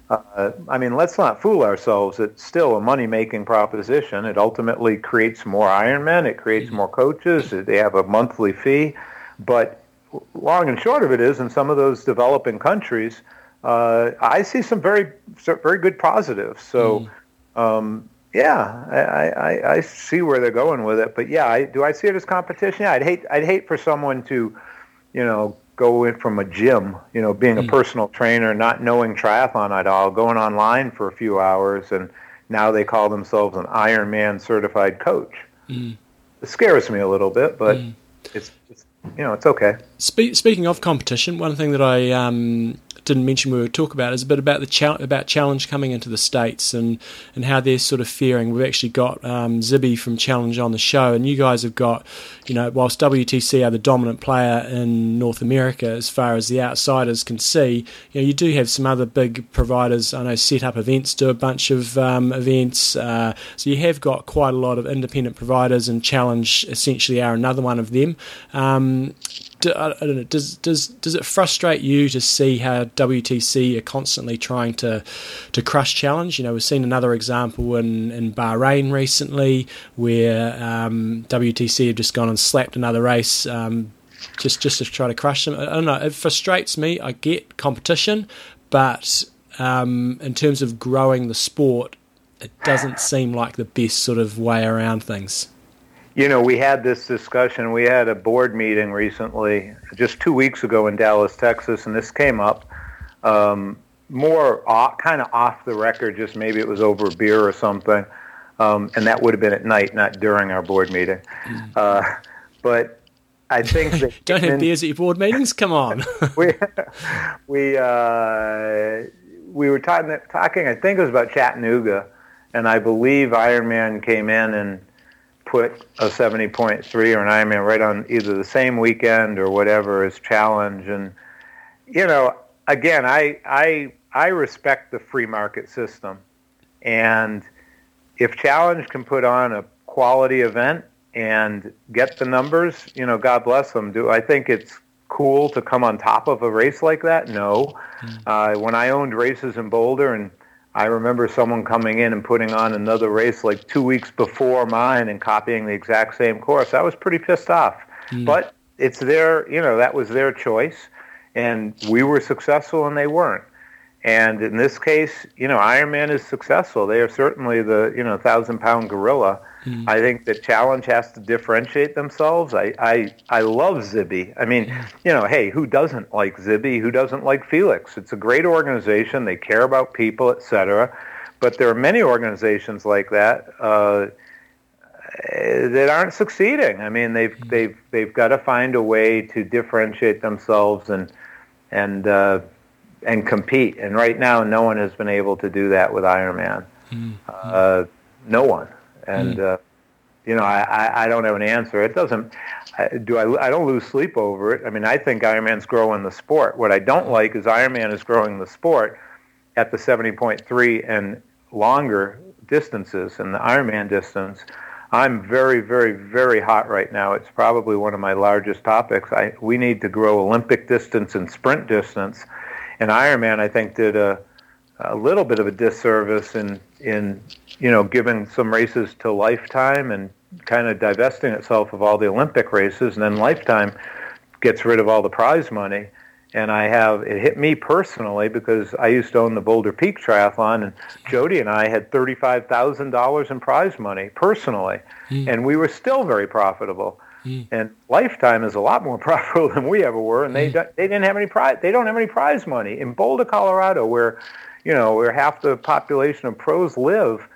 I mean, let's not fool ourselves. It's still a money-making proposition. It ultimately creates more Ironmen. It creates more coaches. They have a monthly fee. But long and short of it is, in some of those developing countries, I see some very good positives. So, I see where they're going with it. But yeah, do I see it as competition? Yeah, I'd hate for someone to, you know, go in from a gym, you know, being a personal trainer, not knowing triathlon at all, going online for a few hours, and now they call themselves an Ironman certified coach. It scares me a little bit, but it's you know, it's okay. Speaking of competition, one thing that I didn't mention we would talk about is a bit about the Challenge coming into the States and how they're sort of faring. We've actually got Zibi from Challenge on the show, and you guys have got, you know, whilst WTC are the dominant player in North America as far as the outsiders can see, you know, you do have some other big providers. I know Set Up Events do a bunch of events, so you have got quite a lot of independent providers, and Challenge essentially are another one of them. I don't know, does it frustrate you to see how WTC are constantly trying to crush Challenge? You know, we've seen another example in Bahrain recently where WTC have just gone and slapped another race just to try to crush them. I don't know, it frustrates me. I get competition, but in terms of growing the sport, it doesn't seem like the best sort of way around things. You know, we had this discussion. We had a board meeting recently, just 2 weeks ago in Dallas, Texas, and this came up more kind of off the record, just maybe it was over beer or something, and that would have been at night, not during our board meeting. But I think that... Don't have beers at your board meetings? Come on. We were talking, I think it was about Chattanooga, and I believe Ironman came in and put a 70.3 or an Ironman right on either the same weekend or whatever is Challenge. And, you know, again, I respect the free market system. And if Challenge can put on a quality event and get the numbers, you know, God bless them. Do I think it's cool to come on top of a race like that? No. When I owned races in Boulder, and I remember someone coming in and putting on another race like 2 weeks before mine and copying the exact same course, I was pretty pissed off. But it's their, you know, that was their choice, and we were successful and they weren't. And in this case, you know, Ironman is successful. They are certainly the, you know, 1,000-pound gorilla. I think the Challenge has to differentiate themselves. I love Zibi. I mean, you know, hey, who doesn't like Zibi? Who doesn't like Felix? It's a great organization. They care about people, et cetera. But there are many organizations like that that aren't succeeding. I mean, they've got to find a way to differentiate themselves and compete. And right now, no one has been able to do that with Ironman. No one. And, you know, I don't have an answer. It doesn't – I don't lose sleep over it. I mean, I think Ironman's growing the sport. What I don't like is Ironman is growing the sport at the 70.3 and longer distances and the Ironman distance. I'm very, very, very hot right now. It's probably one of my largest topics. We need to grow Olympic distance and sprint distance. And Ironman, I think, did a little bit of a disservice in you know, giving some races to Lifetime and kind of divesting itself of all the Olympic races, and then Lifetime gets rid of all the prize money. And it hit me personally because I used to own the Boulder Peak Triathlon, and Jody and I had $35,000 in prize money personally, and we were still very profitable. And Lifetime is a lot more profitable than we ever were, and they didn't have any prize. They don't have any prize money in Boulder, Colorado, where, you know, where half the population of pros live.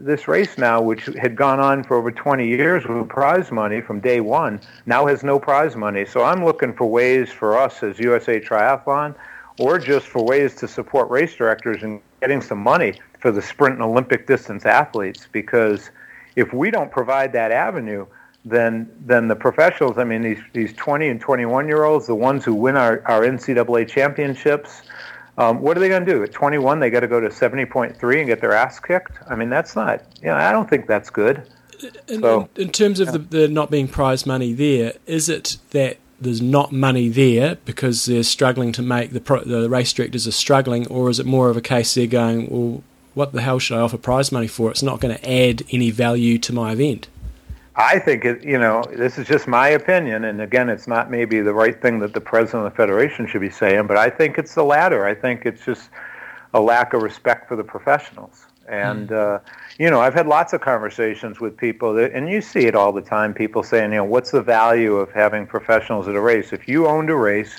This race now, which had gone on for over 20 years with prize money from day one, now has no prize money. So I'm looking for ways for us as USA Triathlon or just for ways to support race directors and getting some money for the sprint and Olympic distance athletes. Because if we don't provide that avenue, then the professionals, I mean, these 20 and 21-year-olds, the ones who win our NCAA championships, what are they going to do? At 21, they got to go to 70.3 and get their ass kicked? I mean, that's not, you know, I don't think that's good. In terms of the not being prize money there, is it that there's not money there because they're struggling to make, the race directors are struggling, or is it more of a case they're going, well, what the hell should I offer prize money for? It's not going to add any value to my event. I think, this is just my opinion, and again, it's not maybe the right thing that the president of the federation should be saying, but I think it's the latter. I think it's just a lack of respect for the professionals. And, I've had lots of conversations with people, and you see it all the time, people saying, what's the value of having professionals at a race? If you owned a race,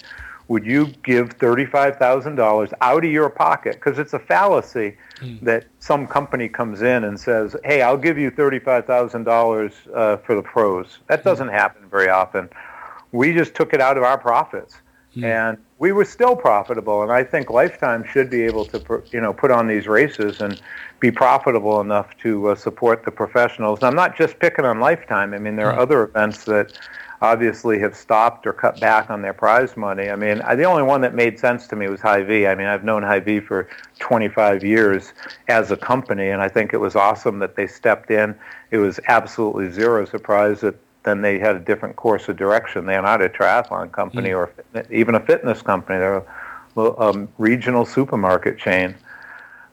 would you give $35,000 out of your pocket? Because it's a fallacy that some company comes in and says, hey, I'll give you $35,000 for the pros. That doesn't happen very often. We just took it out of our profits. And we were still profitable, and I think Lifetime should be able to, put on these races and be profitable enough to support the professionals. And I'm not just picking on Lifetime. I mean, there are other events that obviously have stopped or cut back on their prize money. I mean, the only one that made sense to me was Hy-Vee. I mean, I've known Hy-Vee for 25 years as a company, and I think it was awesome that they stepped in. It was absolutely zero surprise that then they had a different course of direction. They're not a triathlon company or even a fitness company. They're a regional supermarket chain.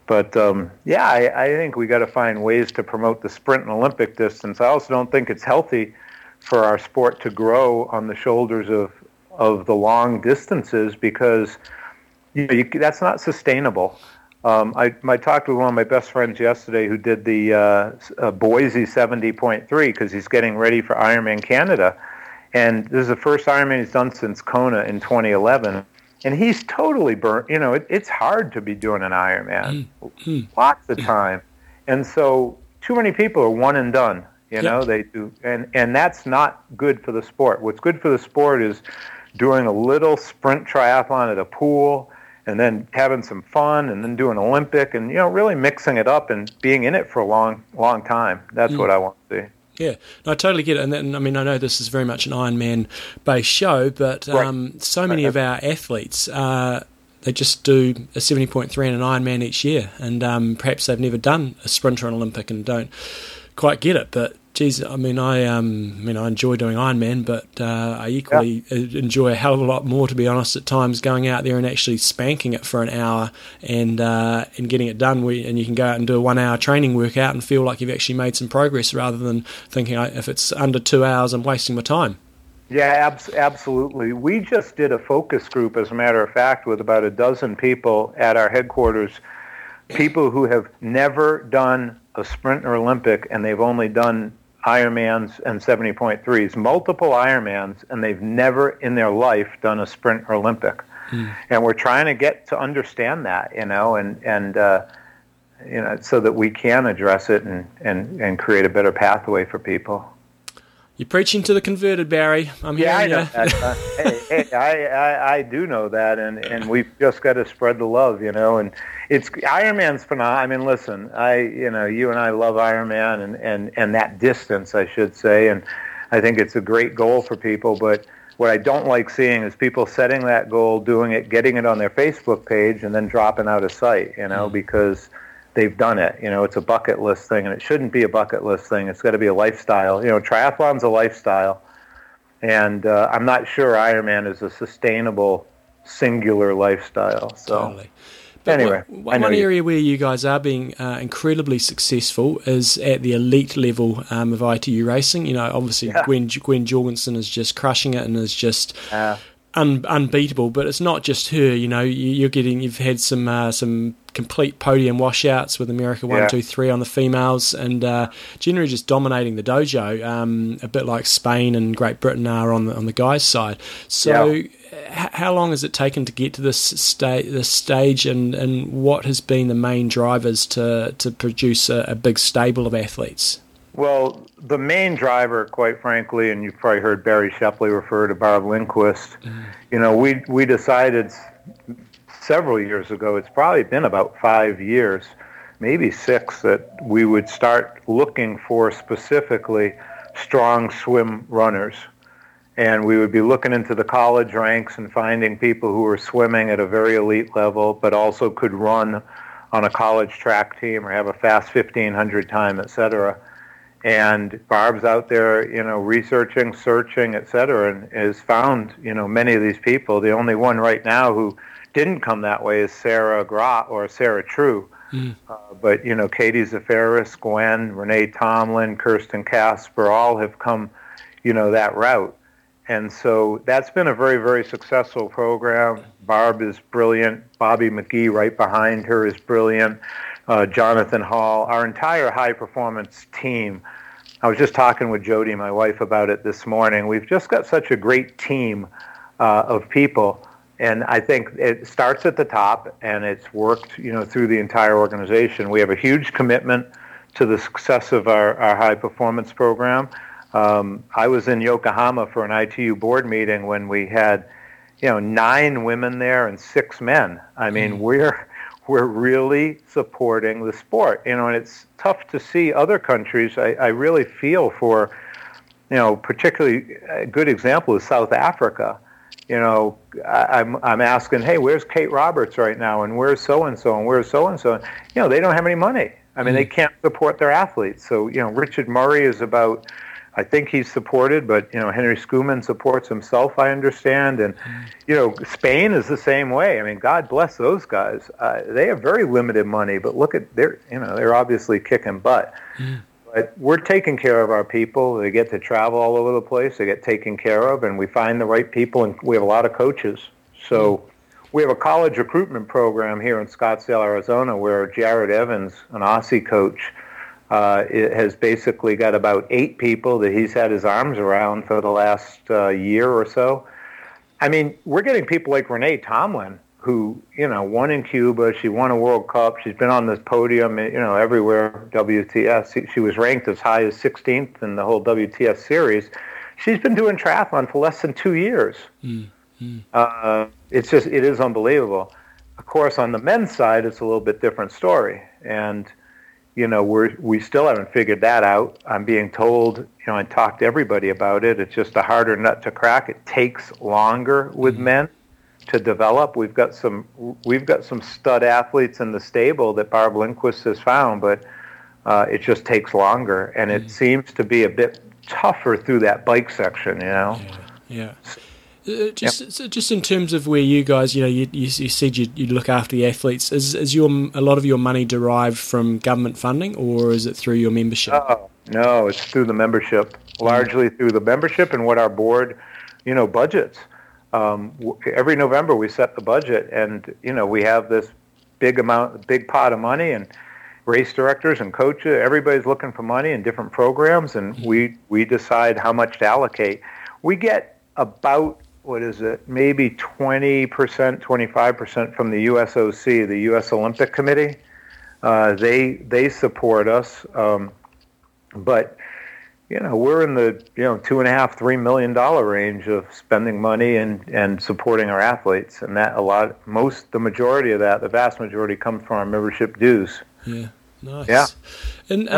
But, I think we got to find ways to promote the sprint and Olympic distance. I also don't think it's healthy for our sport to grow on the shoulders of the long distances because that's not sustainable. I talked with one of my best friends yesterday who did the Boise 70.3 because he's getting ready for Ironman Canada. And this is the first Ironman he's done since Kona in 2011. And he's totally burnt. It's hard to be doing an Ironman. Lots of time. And so too many people are one and done. They do. And that's not good for the sport. What's good for the sport is doing a little sprint triathlon at a pool, and then having some fun, and then doing Olympic, and, really mixing it up and being in it for a long, long time. That's what I want to see. Yeah, no, I totally get it. And then, I know this is very much an Ironman-based show, but so many of our athletes, they just do a 70.3 and an Ironman each year, and perhaps they've never done a sprint or an Olympic and don't quite get it, but geez, I enjoy doing Ironman, but I equally enjoy a hell of a lot more, to be honest, at times going out there and actually spanking it for an hour and getting it done. And you can go out and do a 1 hour training workout and feel like you've actually made some progress rather than thinking if it's under 2 hours, I'm wasting my time. Yeah, absolutely. We just did a focus group, as a matter of fact, with about a dozen people at our headquarters, people who have never done a sprint or Olympic, and they've only done Ironmans and 70.3s, multiple Ironmans, and they've never in their life done a sprint or Olympic. And we're trying to get to understand that, so that we can address it and create a better pathway for people. You're preaching to the converted, Barry. I'm hearing you. Yeah, I know that. I do know that, and we've just got to spread the love, And it's Ironman's phenomenal. I mean, listen, you and I love Ironman and that distance, I should say, and I think it's a great goal for people. But what I don't like seeing is people setting that goal, doing it, getting it on their Facebook page, and then dropping out of sight, because they've done it. It's a bucket list thing, and it shouldn't be a bucket list thing. It's got to be a lifestyle. Triathlon's a lifestyle, and I'm not sure Ironman is a sustainable, singular lifestyle. So, totally. But anyway, one area where you guys are being incredibly successful is at the elite level of ITU racing. Obviously, Gwen Jorgensen is just crushing it and is just unbeatable. But it's not just her. You've had some complete podium washouts with America 1, 2, 3 on the females, and generally just dominating the dojo, a bit like Spain and Great Britain are on the guys' side. So, how long has it taken to get to this stage, and what has been the main drivers to produce a big stable of athletes? Well, the main driver, quite frankly, and you've probably heard Barry Shepley refer to Barb Lindquist, we decided several years ago. It's probably been about 5 years, maybe 6, that we would start looking for specifically strong swim runners. And we would be looking into the college ranks and finding people who were swimming at a very elite level, but also could run on a college track team or have a fast 1500 time, et cetera. And Barb's out there, researching, searching, et cetera, and has found, many of these people. The only one right now who didn't come that way is Sarah Grott or Sarah True. Mm. But, Katie Zaferis, Gwen, Renee Tomlin, Kirsten Casper, all have come, that route. And so that's been a very, very successful program. Barb is brilliant. Bobby McGee right behind her is brilliant. Jonathan Hall, our entire high-performance team. I was just talking with Jody, my wife, about it this morning. We've just got such a great team of people, and I think it starts at the top, and it's worked, through the entire organization. We have a huge commitment to the success of our high-performance program. I was in Yokohama for an ITU board meeting when we had, 9 women there and 6 men. I mean, we're really supporting the sport, and it's tough to see other countries. I really feel for, particularly a good example is South Africa. I'm asking, hey, where's Kate Roberts right now, and where's so-and-so, and where's so-and-so? They don't have any money. I mean, they can't support their athletes. So, Richard Murray is about... I think he's supported, but, Henry Schumann supports himself, I understand. And, Spain is the same way. I mean, God bless those guys. They have very limited money, but look at they're obviously kicking butt. Mm. But we're taking care of our people. They get to travel all over the place. They get taken care of, and we find the right people, and we have a lot of coaches. So we have a college recruitment program here in Scottsdale, Arizona, where Jared Evans, an Aussie coach, it has basically got about 8 people that he's had his arms around for the last year or so. I mean, we're getting people like Renee Tomlin, who, won in Cuba. She won a World Cup. She's been on this podium, everywhere, WTS. She was ranked as high as 16th in the whole WTS series. She's been doing triathlon for less than 2 years. Mm-hmm. It is unbelievable. Of course, on the men's side, it's a little bit different story. And... we still haven't figured that out. I'm being told, I talked to everybody about it. It's just a harder nut to crack. It takes longer with men to develop. We've got some stud athletes in the stable that Barb Lindquist has found, but it just takes longer, and it seems to be a bit tougher through that bike section. Yeah. Just in terms of where you guys, you said you look after the athletes. Is a lot of your money derived from government funding, or is it through your membership? Oh, no, it's through the membership, largely through the membership and what our board, budgets. Every November we set the budget, and we have this big pot of money, and race directors and coaches, everybody's looking for money in different programs, and we decide how much to allocate. We get about maybe 20%, 25% from the USOC, the U.S. Olympic Committee. They support us, but we're in the $2.5-3 million range of spending money and supporting our athletes, and that the vast majority comes from our membership dues. Yeah. Nice. Yeah. And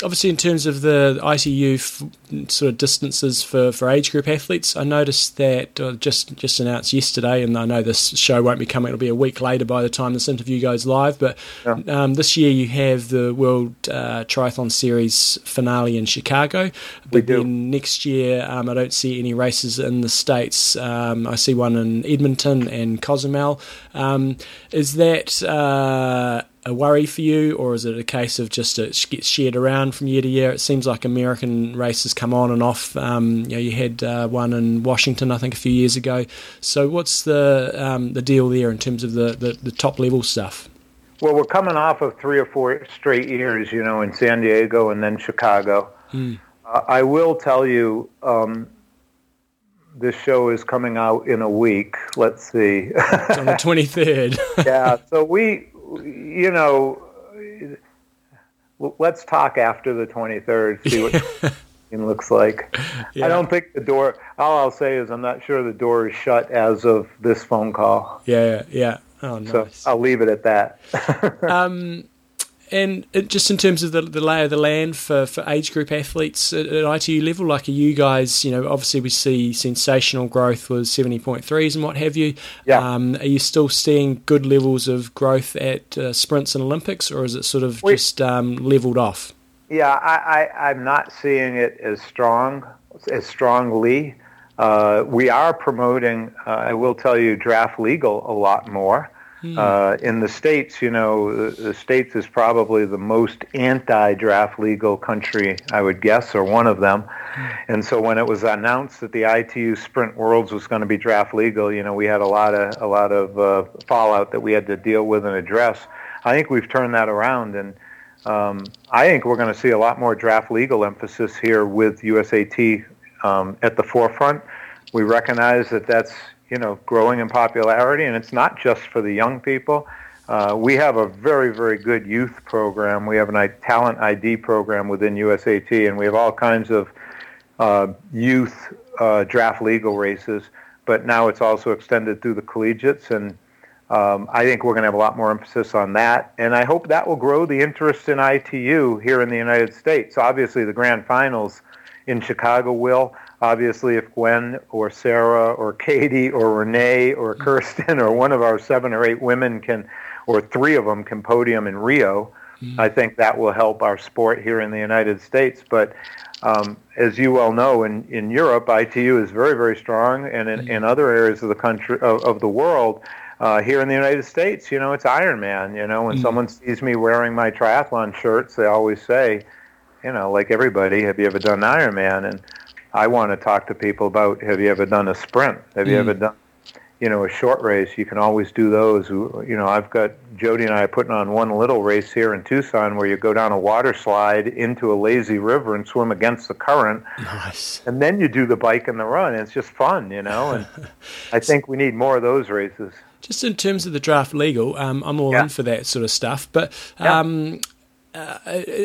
obviously in terms of the ITU sort of distances for age group athletes, I noticed that just announced yesterday, and I know this show won't be coming, it'll be a week later by the time this interview goes live, but this year you have the World Triathlon Series finale in Chicago. But then next year I don't see any races in the States. I see one in Edmonton and Cozumel. Is that... a worry for you, or is it a case of just it gets shared around from year to year? It seems like American races come on and off. You had one in Washington, I think, a few years ago. So what's the deal there in terms of the top-level stuff? Well, we're coming off of 3 or 4 straight years, in San Diego and then Chicago. Mm. I will tell you, this show is coming out in a week. Let's see. It's on the 23rd. Yeah, so we... let's talk after the 23rd, see what it looks like. Yeah. I don't think all I'll say is I'm not sure the door is shut as of this phone call. Yeah. Oh, nice. So I'll leave it at that. And just in terms of the lay of the land for age group athletes at ITU level, like, are you guys, you know, obviously we see sensational growth with 70.3s and what have you. Yeah. Are you still seeing good levels of growth at sprints and Olympics, or is it sort of just leveled off? Yeah, I'm not seeing it as strongly. We are promoting, I will tell you, draft legal a lot more. In the States, you know, the States is probably the most anti-draft legal country, I would guess, or one of them. And so when it was announced that the ITU Sprint Worlds was going to be draft legal, you know, we had a lot of fallout that we had to deal with and address. I think we've turned that around, and I think we're going to see a lot more draft legal emphasis here with USAT at the forefront. We recognize that that's, you know, growing in popularity, and it's not just for the young people. We have a very, very good youth program. We have a talent ID program within USAT, and we have all kinds of youth draft legal races, but now it's also extended through the collegiates, and I think we're going to have a lot more emphasis on that, and I hope that will grow the interest in ITU here in the United States. Obviously, the grand finals in Chicago will. Obviously, if Gwen or Sarah or Katie or Renee or Kirsten or one of our 7 or 8 women can, or 3 of them can podium in Rio, I think that will help our sport here in the United States. But as you well know, in Europe, ITU is very, very strong, and in other areas of the country, of the world. Here in the United States, you know, it's Ironman. You know, when someone sees me wearing my triathlon shirts, they always say, you know, like everybody, have you ever done Ironman? And I want to talk to people about, have you ever done a sprint? Have you ever done, you know, a short race? You can always do those. You know, I've got, Jody and I are putting on one little race here in Tucson where you go down a water slide into a lazy river and swim against the current. Nice. And then you do the bike and the run. It's just fun, you know, and I think we need more of those races. Just in terms of the draft legal, I'm all in for that sort of stuff, but...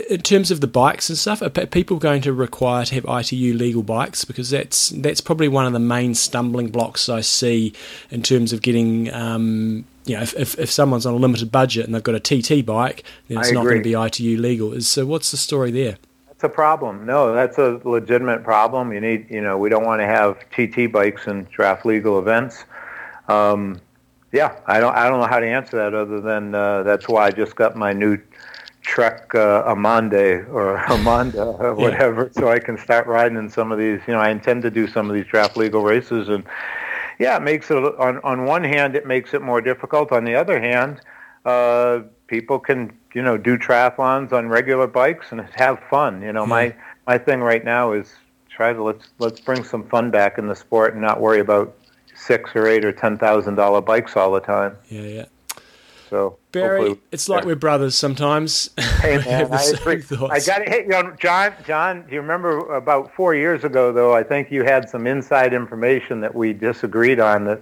in terms of the bikes and stuff, are people going to require to have ITU legal bikes? Because that's probably one of the main stumbling blocks I see in terms of getting, you know, if someone's on a limited budget and they've got a TT bike, then it's not going to be ITU legal. So what's the story there? That's a problem. No, that's a legitimate problem. You need, you know, we don't want to have TT bikes in draft legal events. I don't know how to answer that other than that's why I just got my new Trek Amanda or whatever, so I can start riding in some of these. You know, I intend to do some of these draft legal races, and it makes it, on one hand it makes it more difficult. On the other hand, people can, you know, do triathlons on regular bikes and have fun. You know, my thing right now is try to let's bring some fun back in the sport and not worry about $6,000 or $8,000 or $10,000 bikes all the time. So Barry, it's like we're brothers sometimes. Hey man, I got to hit you on John. Do you remember about 4 years ago though? I think you had some inside information that we disagreed on. That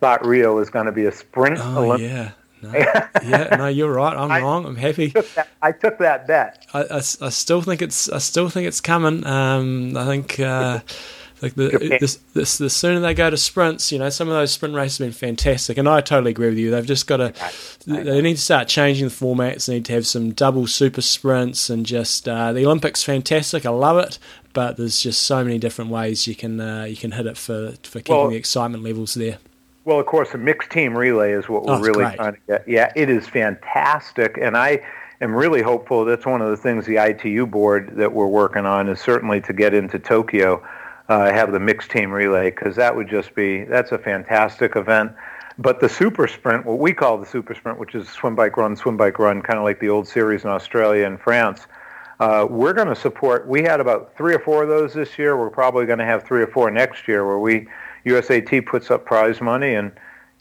thought Rio was going to be a sprint. Oh Olympic. No, you're right. I'm wrong. I'm happy. I took that bet. I still think it's coming. I think. Like the sooner they go to sprints, you know, some of those sprint races have been fantastic, and I totally agree with you. They've just got to, they need to start changing the formats. They need to have some double super sprints, and just the Olympics, fantastic. I love it, but there's just so many different ways you can hit it for keeping the excitement levels there. Well, of course, a mixed team relay is what we're really trying to get. Yeah, it is fantastic, and I'm really hopeful. That's one of the things the ITU board that we're working on is certainly to get into Tokyo. Have the mixed team relay, because that's a fantastic event. But the super sprint, what we call the super sprint, which is swim, bike, run, kind of like the old series in Australia and France, we're going to support. We had about 3 or 4 of those this year. We're probably going to have 3 or 4 next year, where USAT puts up prize money, and,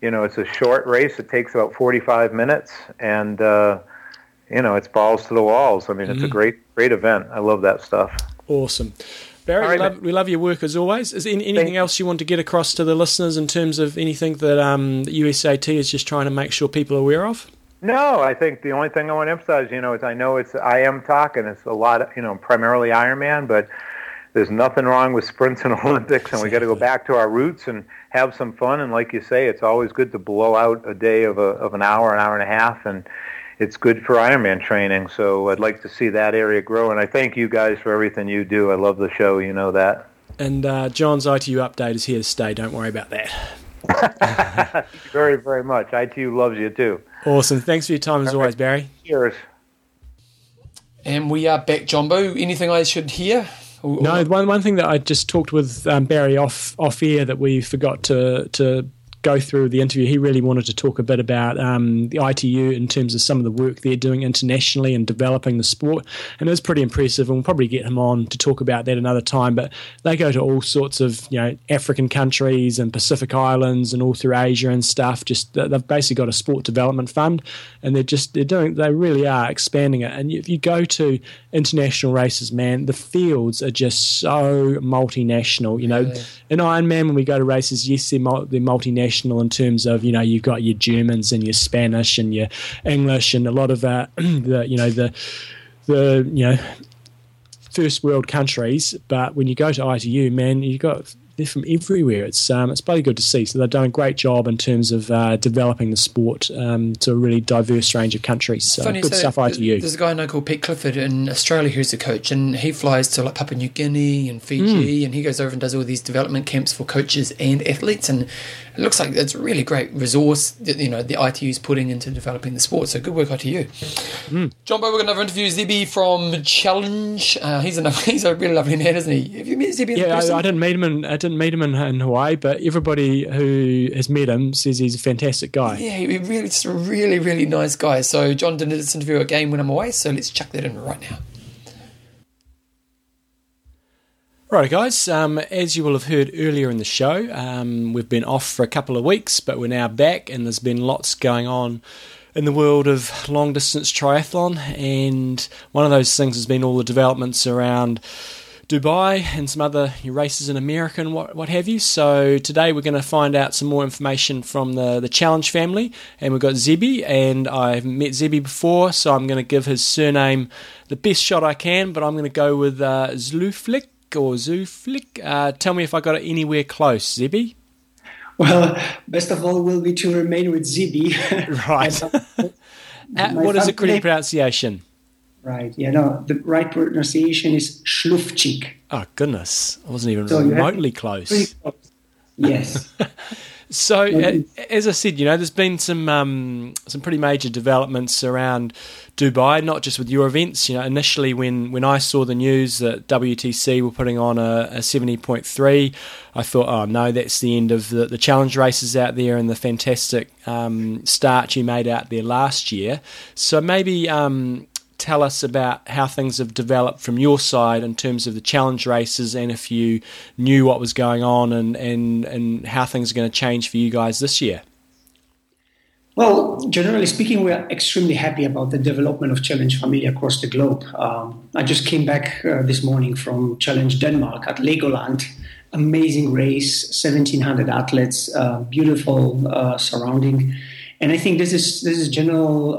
you know, it's a short race. It takes about 45 minutes, and, you know, it's balls to the walls. I mean, it's a great event. I love that stuff. Awesome. Barry, we love your work as always. Is there anything else you want to get across to the listeners in terms of anything that that USAT is just trying to make sure people are aware of? No, I think the only thing I want to emphasize, you know, is I know it's IM talk, and it's a lot of, you know, primarily Ironman, but There's nothing wrong with sprints and Olympics, and we got to go back to our roots and have some fun. And like you say, it's always good to blow out a day of an hour and a half, and it's good for Ironman training. So I'd like to see that area grow, and I thank you guys for everything you do. I love the show, you know that. And John's ITU update is here to stay. Don't worry about that. Very, very much. ITU loves you too. Awesome. Thanks for your time as always, Barry. Cheers. And we are back, Jombo. Anything I should hear? No, one thing that I just talked with Barry off air that we forgot to go through the interview. He really wanted to talk a bit about the ITU in terms of some of the work they're doing internationally and developing the sport, and it was pretty impressive, and we'll probably get him on to talk about that another time. But they go to all sorts of, you know, African countries and Pacific Islands and all through Asia and stuff. Just they've basically got a sport development fund, and they really are expanding it. And if you go to international races, man, the fields are just so multinational. You know, in Ironman when we go to races, yes, they're multinational in terms of, you know, you've got your Germans and your Spanish and your English and a lot of the first world countries. But when you go to ITU, man, they're from everywhere. It's bloody good to see. So they've done a great job in terms of developing the sport to a really diverse range of countries. So funny, good stuff, ITU. There's a guy I know called Pete Clifford in Australia who's a coach, and he flies to like Papua New Guinea and Fiji, and he goes over and does all these development camps for coaches and athletes. And it looks like it's a really great resource that, you know, the ITU's putting into developing the sport. So good work, ITU. Jombo, we've got another interview. Zibi from Challenge. He's a really lovely man, isn't he? Have you met Zibi? Yeah, I didn't meet him in Hawaii, but everybody who has met him says he's a fantastic guy. Yeah, he's a really, really nice guy. So John did this interview again when I'm away, so let's chuck that in right now. Right, guys, as you will have heard earlier in the show, we've been off for a couple of weeks, but we're now back, and there's been lots going on in the world of long-distance triathlon, and one of those things has been all the developments around Dubai and some other races in America and what have you. So today we're going to find out some more information from the Challenge family, and we've got Zibi, and I've met Zibi before, so I'm going to give his surname the best shot I can, but I'm going to go with Szlufcik or Szlufcik. Tell me if I got it anywhere close, Zibi. Well, best of all will be to remain with Zibi. Right. What is the correct pronunciation? Right, yeah, no, the right pronunciation is Szlufcik. Oh, goodness. I wasn't even remotely close. Yes. So, as I said, you know, there's been some pretty major developments around Dubai, not just with your events. You know, initially when I saw the news that WTC were putting on a 70.3, I thought, oh no, that's the end of the challenge races out there and the fantastic start you made out there last year. So maybe tell us about how things have developed from your side in terms of the challenge races, and if you knew what was going on and how things are going to change for you guys this year. Well, generally speaking, we are extremely happy about the development of Challenge Family across the globe. I just came back this morning from Challenge Denmark at Legoland. Amazing race, 1,700 athletes, beautiful surrounding. And I think this is general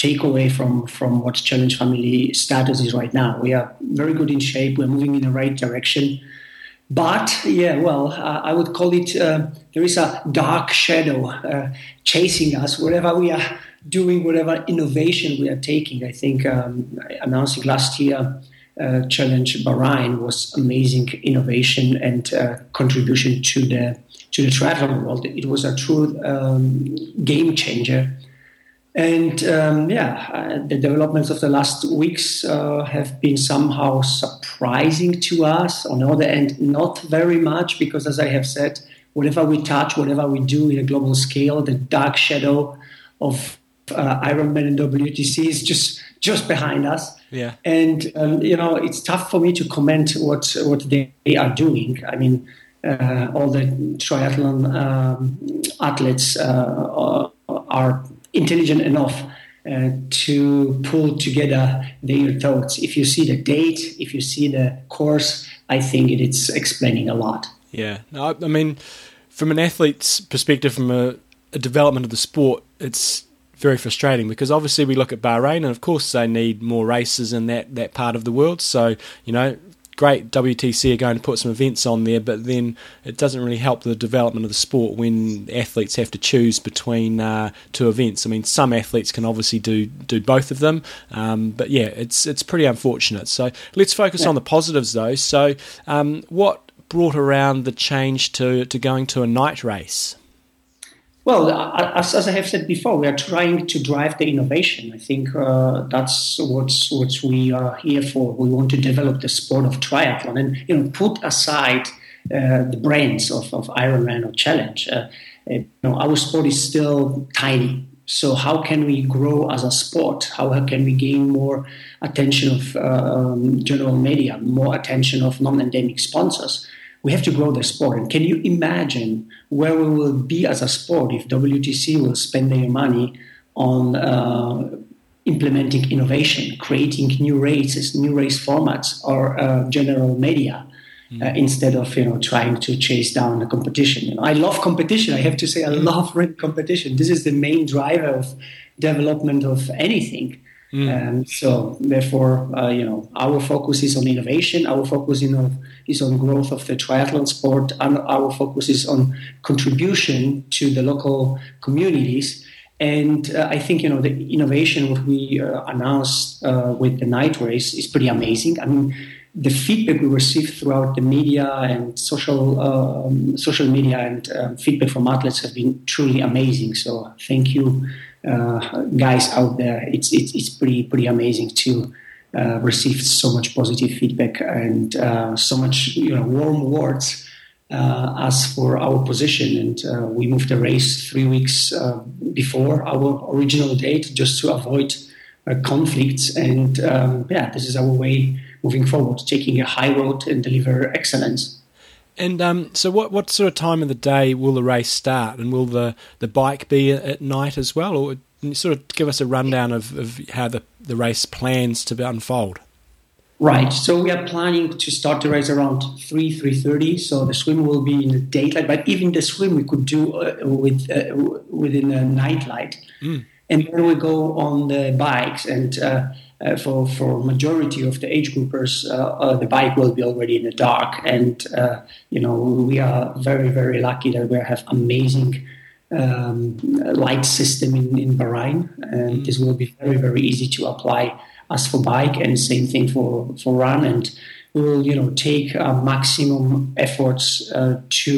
takeaway from what Challenge Family status is right now. We are very good in shape. We're moving in the right direction. But, yeah, well, I would call it there is a dark shadow chasing us, whatever we are doing, whatever innovation we are taking. I think announcing last year Challenge Bahrain was amazing innovation and contribution to the triathlon world. It was a true game changer. And the developments of the last weeks have been somehow surprising to us. On the other end, not very much, because as I have said, whatever we touch, whatever we do in a global scale, the dark shadow of Ironman and WTC is just behind us. Yeah. And, it's tough for me to comment what they are doing. I mean, all the triathlon athletes are intelligent enough to pull together their thoughts. If you see the date, if you see the course, I think it's explaining a lot. Yeah. No, I mean, from an athlete's perspective, from a development of the sport, it's very frustrating, because obviously we look at Bahrain, and of course they need more races in that part of the world. So, you know, great WTC are going to put some events on there, but then it doesn't really help the development of the sport when athletes have to choose between two events. I mean, some athletes can obviously do both of them, but yeah, it's pretty unfortunate. So let's focus on the positives though. So what brought around the change to going to a night race? Well, as I have said before, we are trying to drive the innovation. I think that's what we are here for. We want to develop the sport of triathlon and, you know, put aside the brains of Ironman or Challenge. Our sport is still tiny. So how can we grow as a sport? How can we gain more attention of general media, more attention of non-endemic sponsors? We have to grow the sport. And can you imagine where we will be as a sport if WTC will spend their money on implementing innovation, creating new races, new race formats, or general media instead of trying to chase down the competition? I love competition. I have to say, I love competition. This is the main driver of development of anything. So therefore, our focus is on innovation, our focus is on growth of the triathlon sport, and our focus is on contribution to the local communities. And I think, the innovation what we announced with the night race is pretty amazing. I mean, the feedback we received throughout the media and social media and feedback from athletes have been truly amazing. So thank you. Guys out there, it's pretty amazing to receive so much positive feedback and so much warm words as for our position. And we moved the race 3 weeks before our original date just to avoid conflicts. And this is our way moving forward, taking a high road and deliver excellence. And so what sort of time of the day will the race start? And will the bike be at night as well? Or sort of give us a rundown of how the race plans to unfold. Right. So we are planning to start the race around 3:30. So the swim will be in the daylight. But even the swim we could do within a nightlight. And then we go on the bikes and... for majority of the age groupers, the bike will be already in the dark. And, we are very, very lucky that we have amazing light system in Bahrain. And this will be very, very easy to apply as for bike, and same thing for run. And we will, take maximum efforts to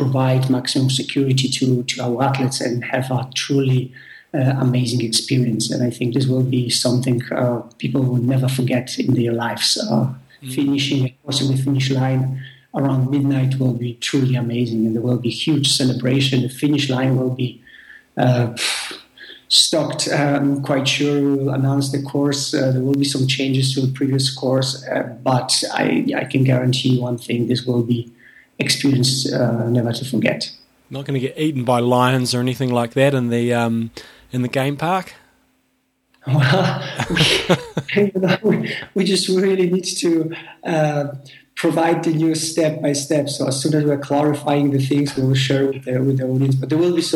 provide maximum security to our athletes and have a truly amazing experience. And I think this will be something people will never forget in their lives. Finishing a course in the finish line around midnight will be truly amazing, and there will be huge celebration. The finish line will be stocked. I'm quite sure we will announce the course. There will be some changes to the previous course, but I can guarantee one thing: this will be experience never to forget. Not going to get eaten by lions or anything like that in the game park? Well, we just really need to provide the news step by step. So as soon as we're clarifying the things, we will share with the audience. But there will be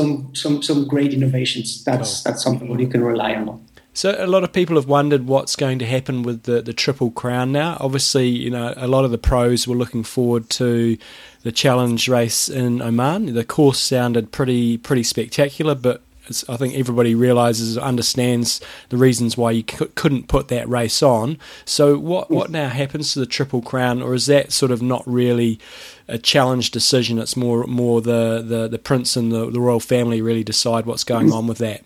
some great innovations. That's something that you can rely on. So a lot of people have wondered what's going to happen with the Triple Crown now. Obviously, a lot of the pros were looking forward to the Challenge race in Oman. The course sounded pretty spectacular, but I think everybody realises, understands the reasons why you couldn't put that race on. So what now happens to the Triple Crown, or is that sort of not really a Challenge decision? It's more the Prince and the Royal Family really decide what's going on with that.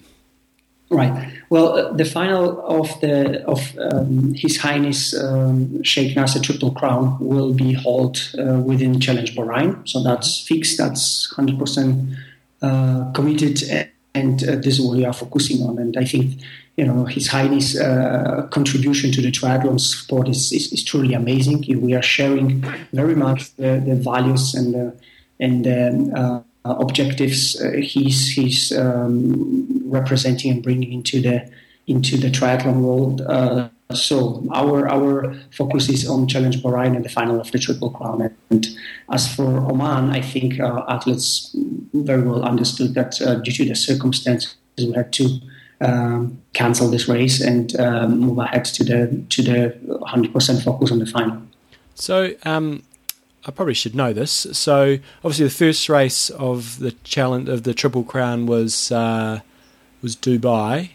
Right. Well, the final of His Highness Sheikh Nasser Triple Crown will be held within Challenge Bahrain. So that's fixed. That's 100% committed, and this is what we are focusing on. And I think His Highness contribution to the triathlon sport is truly amazing. We are sharing very much the values and the objectives he's representing and bringing into the triathlon world. So our focus is on Challenge Bahrain and the final of the Triple Crown. And as for Oman, I think athletes very well understood that due to the circumstances, we had to cancel this race and move ahead to the 100% focus on the final. So I probably should know this. So obviously the first race of the challenge of the Triple Crown was Dubai,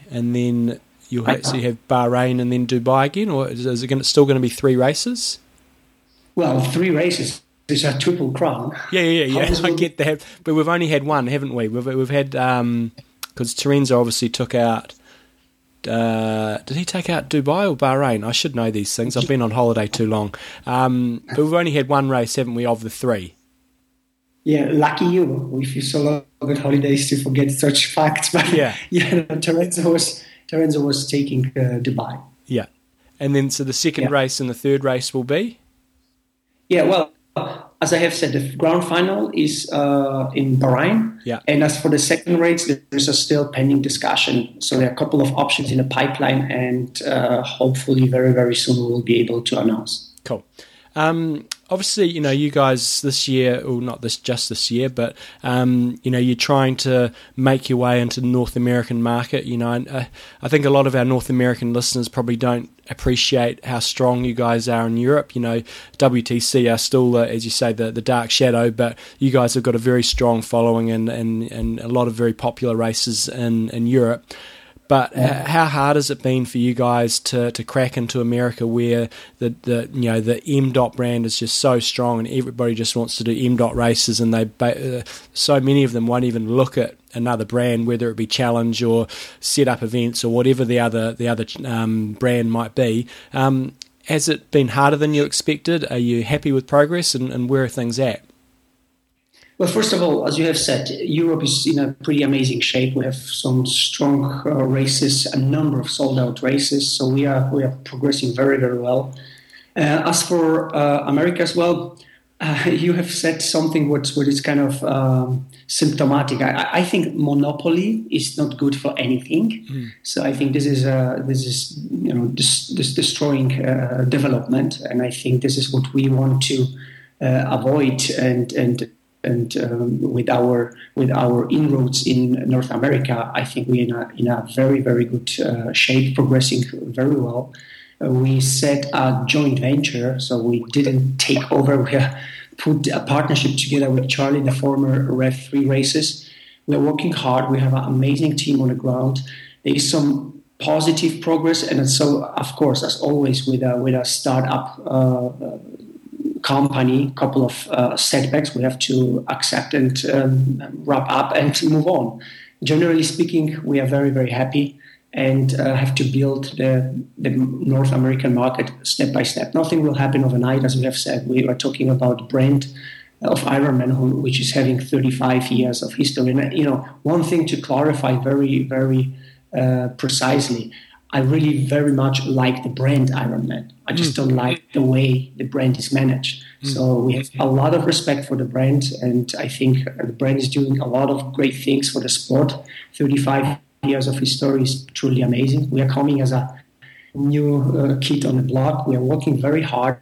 and then you'll actually have Bahrain and then Dubai again, or is it still going to be three races? Well, three races. It's a Triple Crown. Yeah. I get that. But we've only had one, haven't we? We've had, because Terenzo obviously took out, did he take out Dubai or Bahrain? I should know these things. I've been on holiday too long. But we've only had one race, haven't we, of the three? Yeah, lucky you. If you so long at holidays to forget such facts. But yeah, Terenzo was taking Dubai. Yeah. And then so the second race and the third race will be? Yeah, well, as I have said, the grand final is in Bahrain. Yeah. And as for the second race, there's a still pending discussion. So there are a couple of options in the pipeline, and hopefully very, very soon we'll be able to announce. Cool. Obviously, you know, you guys this year, or not this just this year, but, you know, you're trying to make your way into the North American market. You know, and, I think a lot of our North American listeners probably don't appreciate how strong you guys are in Europe. You know, WTC are still, as you say, the dark shadow, but you guys have got a very strong following and a lot of very popular races in Europe. But how hard has it been for you guys to crack into America, where the MDOT brand is just so strong and everybody just wants to do MDOT races, and they so many of them won't even look at another brand, whether it be Challenge or set up events or whatever the other brand might be. Has it been harder than you expected? Are you happy with progress, and where are things at? Well, first of all, as you have said, Europe is in a pretty amazing shape. We have some strong races, a number of sold-out races, so we are progressing very, very well. As for America as well, you have said something what is kind of symptomatic. I think monopoly is not good for anything. Mm. So I think this is destroying development, and I think this is what we want to avoid and with our inroads in North America, I think we're in a very, very good shape, progressing very well. We set a joint venture, so we didn't take over. We put a partnership together with Charlie, the former ref 3 races. We're working hard. We have an amazing team on the ground. There is some positive progress, and so, of course, as always, with a startup company, couple of setbacks we have to accept and wrap up and move on. Generally speaking, we are very, very happy and have to build the North American market step by step. Nothing will happen overnight, as we have said. We are talking about a brand of Ironman, which is having 35 years of history. And, you know, one thing to clarify very, very precisely, I really very much like the brand Ironman. I just don't like the way the brand is managed. So we have a lot of respect for the brand, and I think the brand is doing a lot of great things for the sport. 35 years of history is truly amazing. We are coming as a new kid on the block. We are working very hard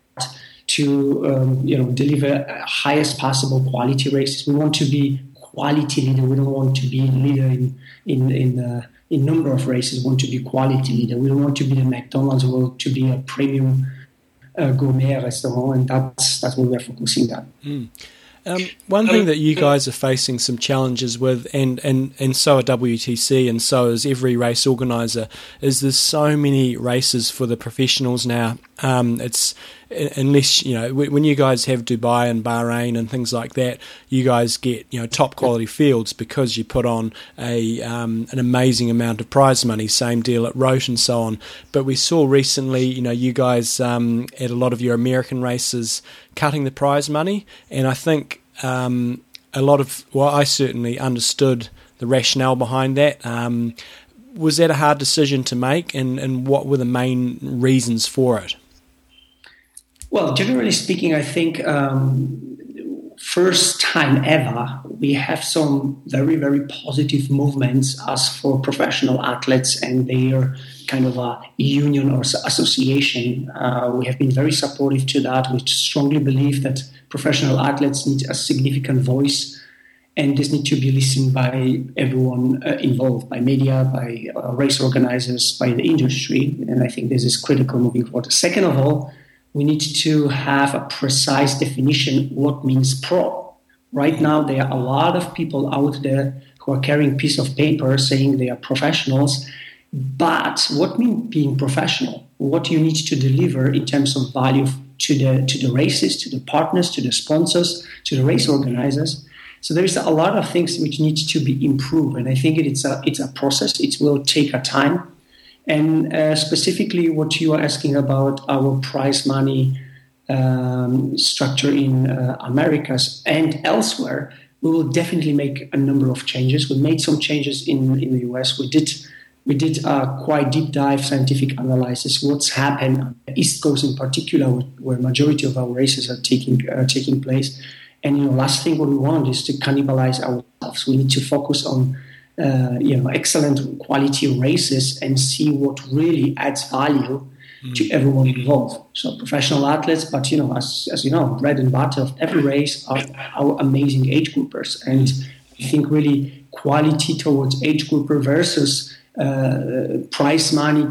to deliver highest possible quality races. We want to be quality leader. We don't want to be leader in number of races. We want to be quality leader. We don't want to be the McDonald's. We want to be a premium gourmet restaurant, and that's what we're focusing on. One thing that you guys are facing some challenges with, and so are WTC, and so is every race organizer, is there's so many races for the professionals now. It's unless, you know, when you guys have Dubai and Bahrain and things like that, you guys get, you know, top quality fields because you put on a an amazing amount of prize money. Same deal at Rote and so on. But we saw recently, you know, you guys at a lot of your American races cutting the prize money, and I think I certainly understood the rationale behind that. Was that a hard decision to make, and what were the main reasons for it? Well, generally speaking, I think first time ever, we have some very, very positive movements as for professional athletes and their kind of a union or association. We have been very supportive to that. We strongly believe that professional athletes need a significant voice, and this needs to be listened by everyone involved, by media, by race organizers, by the industry. And I think this is critical moving forward. Second of all, we need to have a precise definition what means pro. Right now, there are a lot of people out there who are carrying a piece of paper saying they are professionals. But what means being professional? What you need to deliver in terms of value to the races, to the partners, to the sponsors, to the race organizers. So there's a lot of things which need to be improved. And I think it's a process. It will take a time. And specifically what you are asking about our prize money structure in Americas and elsewhere, we will definitely make a number of changes. We made some changes in the US. We did a quite deep dive scientific analysis. What's happened on the East Coast in particular, where majority of our races are taking place. And last thing what we want is to cannibalize ourselves. We need to focus on excellent quality races and see what really adds value to everyone involved. So professional athletes, but as you know, bread and butter of every race are our amazing age groupers. And I think really quality towards age grouper versus prize money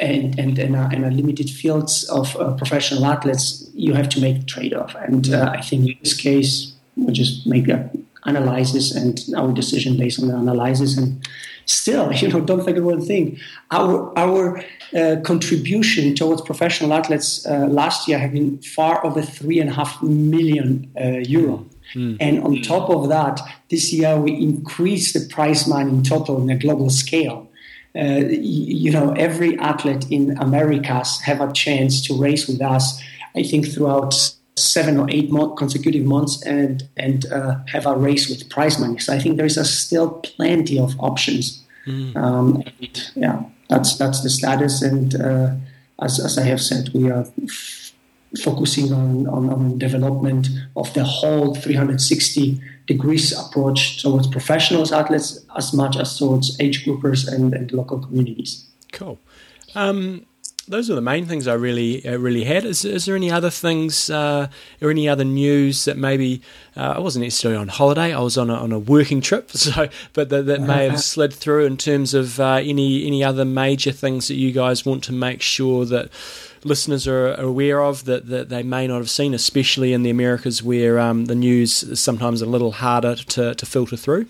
and a limited fields of professional athletes, you have to make trade-off. And I think in this case, we just make that analysis and our decision based on the analysis. And still, don't forget one thing. Our contribution towards professional athletes last year have been far over 3.5 million euro. And on top of that, this year we increased the prize money in total on a global scale. Every athlete in Americas have a chance to race with us, I think, throughout 7 or 8 consecutive months and have a race with prize money. So I think there is still plenty of options. That's the status. And as I have said, we are focusing on development of the whole 360 degrees approach towards professionals, athletes, as much as towards age groupers and local communities. Cool. Those are the main things I really had. Is there any other things or any other news that maybe I wasn't necessarily on holiday? I was on a working trip, but that may have slid through in terms of any other major things that you guys want to make sure that listeners are aware of that they may not have seen, especially in the Americas where the news is sometimes a little harder to filter through?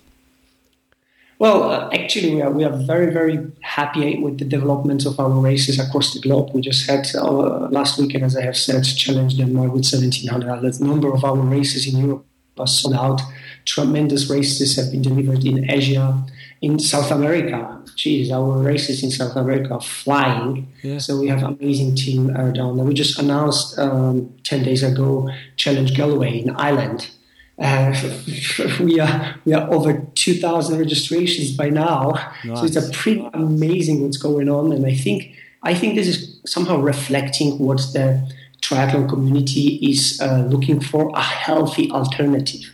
Well, actually, we are very, very happy with the developments of our races across the globe. We just had last weekend, as I have said, Challenge Denmark with 1,700. A number of our races in Europe are sold out. Tremendous races have been delivered in Asia, in South America. Geez, our races in South America are flying. Yeah. So we have an amazing team down there. We just announced 10 days ago Challenge Galway in Ireland. We are over 2,000 registrations by now. Nice. So it's a pretty amazing what's going on, and I think this is somehow reflecting what the triathlon community is looking for: a healthy alternative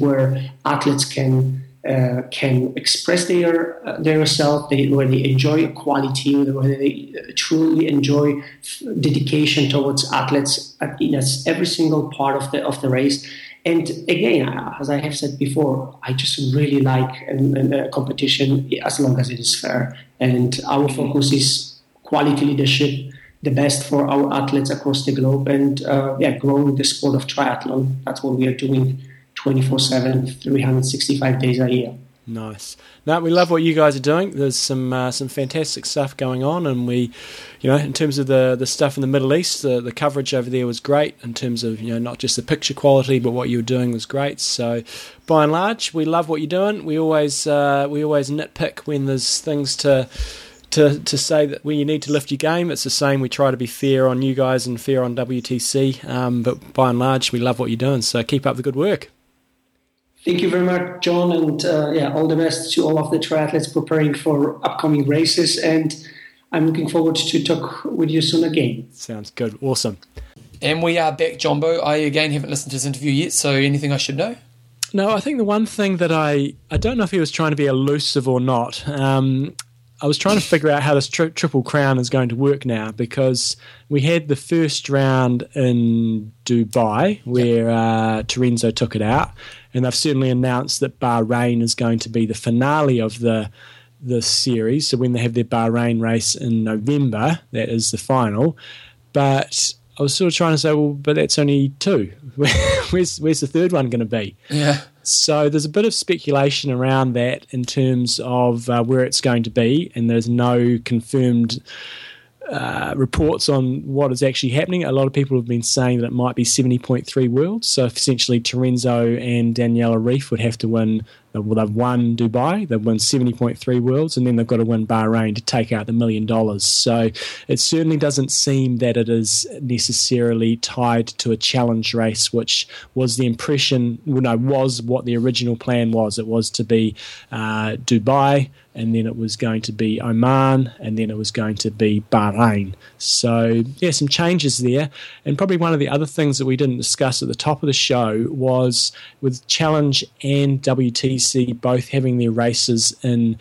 where athletes can express their self, where they enjoy quality, where they truly enjoy dedication towards athletes in every single part of the race. And again, as I have said before, I just really like competition as long as it is fair. And our focus is quality leadership, the best for our athletes across the globe, and growing the sport of triathlon. That's what we are doing. 24/7, 365 days a year. Nice. No, we love what you guys are doing. There's some fantastic stuff going on, and we, in terms of the stuff in the Middle East, the coverage over there was great in terms of not just the picture quality, but what you were doing was great. So, by and large, we love what you're doing. We always we nitpick when there's things to say that when you need to lift your game. It's the same. We try to be fair on you guys and fair on WTC, but by and large, we love what you're doing. So keep up the good work. Thank you very much, John, and all the best to all of the triathletes preparing for upcoming races, and I'm looking forward to talk with you soon again. Sounds good. Awesome. And we are back, Jombo. I, again, haven't listened to this interview yet, so anything I should know? No, I think the one thing that I don't know if he was trying to be elusive or not, I was trying to figure out how this Triple Crown is going to work now, because we had the first round in Dubai where Terenzo took it out, and they've certainly announced that Bahrain is going to be the finale of the this series, so when they have their Bahrain race in November, that is the final. But I was sort of trying to say, well, but that's only two. Where's the third one going to be? Yeah. So there's a bit of speculation around that in terms of where it's going to be, and there's no confirmed reports on what is actually happening. A lot of people have been saying that it might be 70.3 Worlds, so essentially Terenzo and Daniela Reif would have to win, well, they've won Dubai, they've won 70.3 Worlds, and then they've got to win Bahrain to take out the $1 million. So it certainly doesn't seem that it is necessarily tied to a challenge race, which was the impression, well, no, was what the original plan was. It was to be Dubai, and then it was going to be Oman, and then it was going to be Bahrain. So, yeah, some changes there. And probably one of the other things that we didn't discuss at the top of the show was with Challenge and WTC both having their races in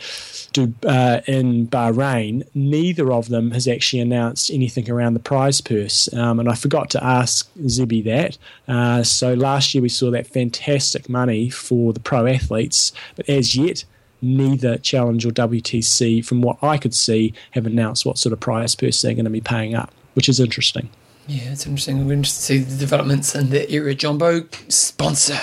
Bahrain, neither of them has actually announced anything around the prize purse. And I forgot to ask Zibi that. So last year we saw that fantastic money for the pro athletes, but as yet, neither Challenge or WTC, from what I could see, have announced what sort of prize purse they're going to be paying up, which is interesting. Yeah, it's interesting. We're interested to see the developments in the area. Jumbo sponsor.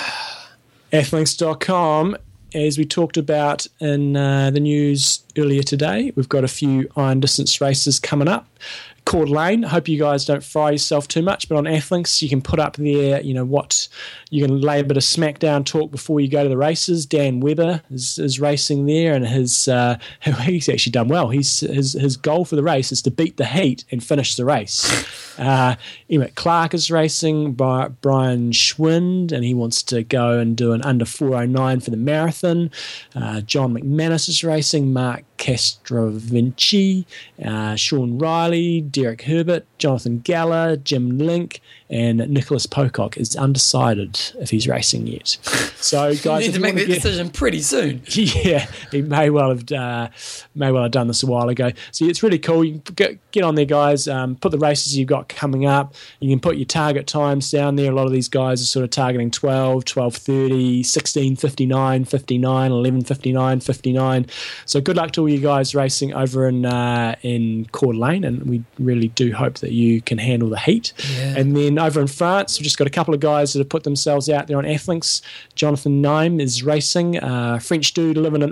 Athlinks.com, as we talked about in the news earlier today, we've got a few iron distance races coming up. Court Lane, hope you guys don't fry yourself too much, but on Athlinks you can put up there, you know, what you can lay a bit of smackdown talk before you go to the races. Dan Webber is racing there, and he's actually done well. His goal for the race is to beat the heat and finish the race. Emmett Clark is racing by Brian Schwind, and he wants to go and do an under 4:09 for the marathon. John McManus is racing, Mark Castrovinci, Sean Riley, Derek Herbert, Jonathan Galler, Jim Link, and Nicholas Pocock is undecided if he's racing yet. So, guys, you need to make that decision pretty soon. Yeah, he may well have done this a while ago. So it's really cool. You can get on there, guys. Put the races you've got coming up. You can put your target times down there. A lot of these guys are sort of targeting 12, 12:30, 16, 59, 59, 11, 59, 59. So good luck to all you guys racing over in Coeur d'Alene, and we really do hope that you can handle the heat. Yeah. And then over in France, we've just got a couple of guys that have put themselves out there on Athlinks. Jonathan Nîmes is racing, French dude living in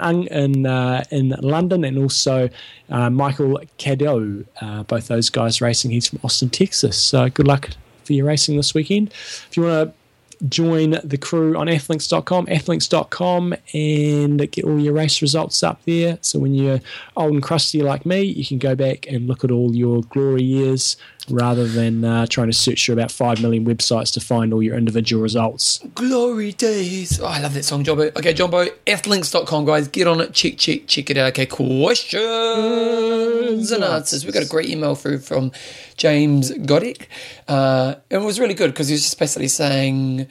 London, and also Michael Cadeau. Both those guys racing. He's from Austin, Texas. So good luck for your racing this weekend. If you want to join the crew on athlinks.com, and get all your race results up there. So when you're old and crusty like me, you can go back and look at all your glory years rather than trying to search through about 5 million websites to find all your individual results. Glory days. Oh, I love that song, Jumbo. Okay, Jumbo, athlinks.com, guys. Get on it. Check it out. Okay, questions and answers. We got a great email through from James Goddick. It was really good because he was just basically saying...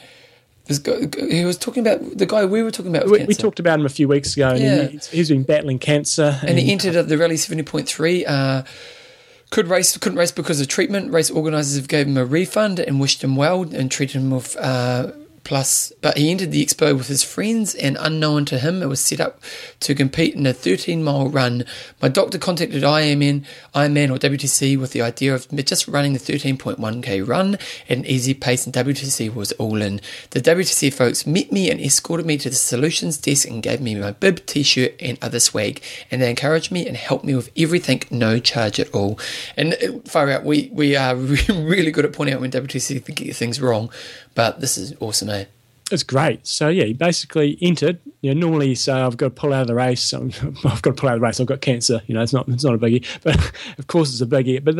He was talking about the guy we were talking about. We talked about him a few weeks ago. And yeah. He's been battling cancer. And he entered at the Rally 70.3. Couldn't race because of treatment. Race organisers gave him a refund and wished him well and treated him with plus. But he entered the expo with his friends, and unknown to him, it was set up to compete in a 13-mile run. My doctor contacted Ironman or WTC with the idea of just running the 13.1k run at an easy pace, and WTC was all in. The WTC folks met me and escorted me to the solutions desk and gave me my bib, t-shirt and other swag, and they encouraged me and helped me with everything, no charge at all. And far out, we are really good at pointing out when WTC get things wrong, but this is awesome. It's great. So, yeah, you basically entered. You know, normally you say, I've got to pull out of the race. I've got cancer. You know, it's not a biggie. But, of course, it's a biggie. But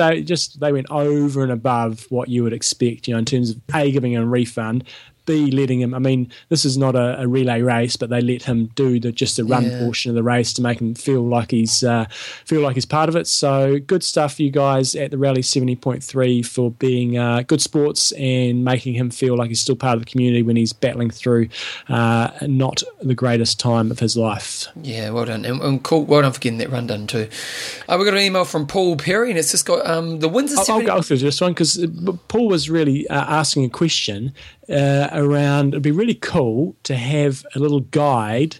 they went over and above what you would expect, you know, in terms of, A, giving him a refund, B, letting him – I mean, this is not a relay race, but they let him do just the run portion of the race to make him feel like he's part of it. So, good stuff, you guys, at the Rally 70.3 for being good sports and making him feel like he's still part of the community when he's battling through not the greatest time of his life. Yeah, well done. And cool, well done for getting that run done too. We got an email from Paul Perry, and it's just got the Windsor. I'll go through this one because Paul was really asking a question around. It'd be really cool to have a little guide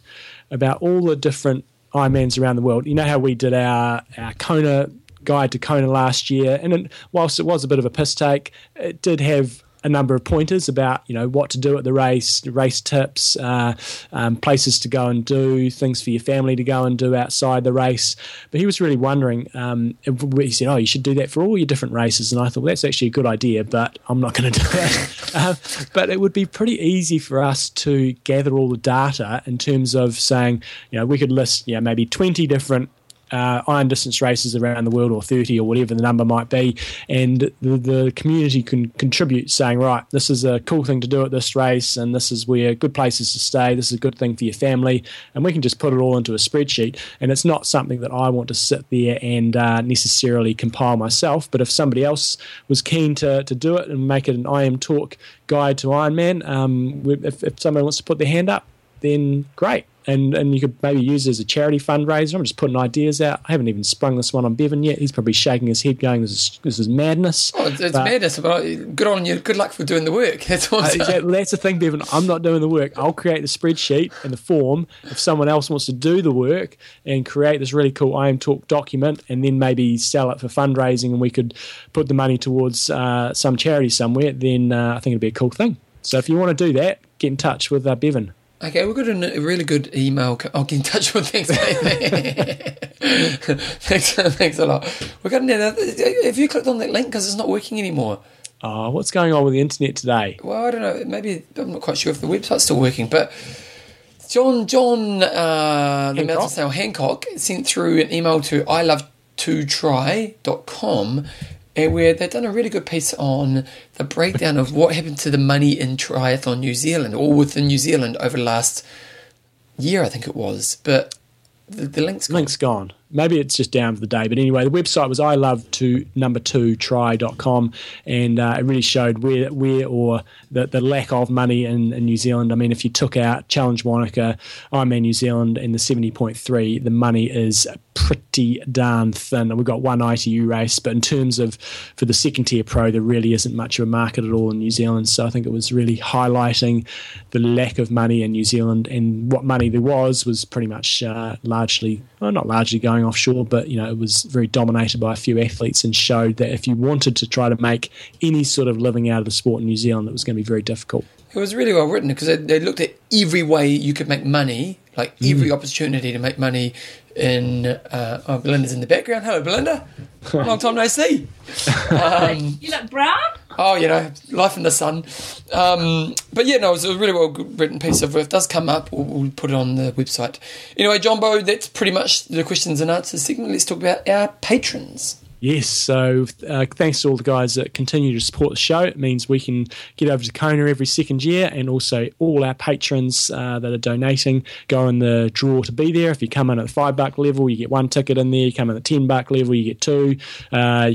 about all the different Ironmans around the world. You know how we did our Kona guide to Kona last year, and whilst it was a bit of a piss take, it did have a number of pointers about, you know, what to do at the race, race tips, places to go and do, things for your family to go and do outside the race. But he was really wondering, he said, oh, you should do that for all your different races. And I thought, well, that's actually a good idea, but I'm not going to do that. But it would be pretty easy for us to gather all the data in terms of saying, you know, we could list, you know, maybe 20 different iron distance races around the world, or 30, or whatever the number might be, and the community can contribute, saying, right, this is a cool thing to do at this race, and this is where good places to stay, this is a good thing for your family, and we can just put it all into a spreadsheet. And it's not something that I want to sit there and necessarily compile myself, but if somebody else was keen to do it and make it an IM Talk guide to Ironman, if someone wants to put their hand up, then great. And you could maybe use it as a charity fundraiser. I'm just putting ideas out. I haven't even sprung this one on Bevan yet. He's probably shaking his head going, this is madness. Oh, it's madness. But good on you. Good luck for doing the work. That's awesome. That's the thing, Bevan. I'm not doing the work. I'll create the spreadsheet and the form. If someone else wants to do the work and create this really cool IM Talk document and then maybe sell it for fundraising, and we could put the money towards some charity somewhere, then I think it'd be a cool thing. So if you want to do that, get in touch with Bevan. Okay, we've got a really good email. I'll get in touch with things. Thanks a lot. We've got another. Have you clicked on that link? Because it's not working anymore. Oh, what's going on with the internet today? Well, I don't know. Maybe I'm not quite sure if the website's still working. But John Hancock sent through an email to ilove2try.com, and where they've done a really good piece on the breakdown of what happened to the money in Triathlon New Zealand, or within New Zealand, over the last year, I think it was. But the link's gone. Maybe it's just down for the day. But anyway, the website was ilove2try.com, and it really showed where or the lack of money in New Zealand. I mean, if you took out Challenge Wanaka, Ironman New Zealand, and the 70.3, the money is pretty darn thin. And we've got one ITU race, but in terms of for the second tier pro, there really isn't much of a market at all in New Zealand. So I think it was really highlighting the lack of money in New Zealand, and what money there was pretty much not largely going offshore, but you know, it was very dominated by a few athletes, and showed that if you wanted to try to make any sort of living out of the sport in New Zealand, it was going to be very difficult. It was really well written, because they looked at every way you could make money, like every opportunity to make money in... Belinda's in the background. Hello, Belinda. Long time no see. You look brown. Oh, you know, life in the sun. But yeah, no, it was a really well-written piece. If it does come up, we'll put it on the website. Anyway, Jumbo, that's pretty much the questions and answers segment. Let's talk about our patrons. Yes, so thanks to all the guys that continue to support the show. It means we can get over to Kona every second year, and also all our patrons that are donating go in the draw to be there. If you come in at the $5 level, you get one ticket in there. You come in at the $10 level, you get two. You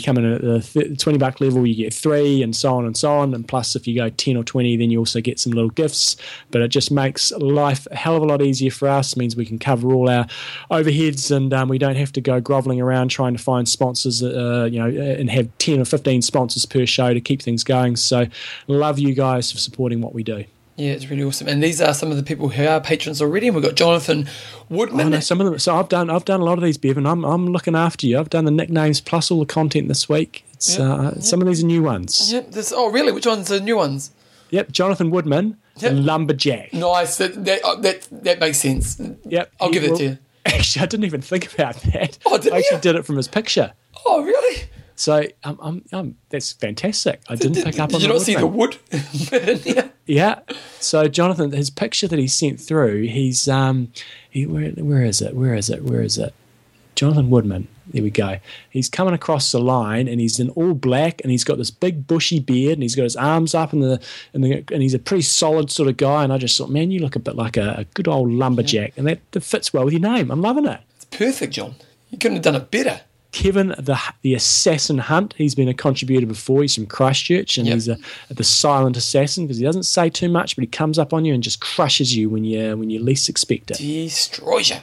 come in at the $20 level, you get three, and so on and so on. And plus, if you go 10 or 20, then you also get some little gifts. But it just makes life a hell of a lot easier for us. It means we can cover all our overheads, and we don't have to go grovelling around trying to find sponsors that, and have 10 or 15 sponsors per show to keep things going. So love you guys for supporting what we do. Yeah, it's really awesome. And these are some of the people who are patrons already. And we've got Jonathan Woodman. Oh, no, some of them. So I've done a lot of these, Bevan. I'm looking after you. I've done the nicknames plus all the content this week. It's Some of these are new ones. Yep. Oh, really? Which ones are new ones? Yep, Jonathan Woodman, and Lumberjack. Nice. That makes sense. Yep. I'll give it to you. Actually, I didn't even think about that. Oh, didn't you? I actually did it from his picture. Oh, really? So that's fantastic. I didn't pick up on that. Did you not see the wood? Yeah. So Jonathan, his picture that he sent through, he's where is it? Jonathan Woodman. There we go. He's coming across the line, and he's in all black, and he's got this big bushy beard, and he's got his arms up, and he's a pretty solid sort of guy. And I just thought, man, you look a bit like a good old lumberjack, and that fits well with your name. I'm loving it. It's perfect, John. You couldn't have done it better. Kevin, the Assassin Hunt, he's been a contributor before. He's from Christchurch, and he's the silent assassin, because he doesn't say too much, but he comes up on you and just crushes you when you least expect it. Destroys you.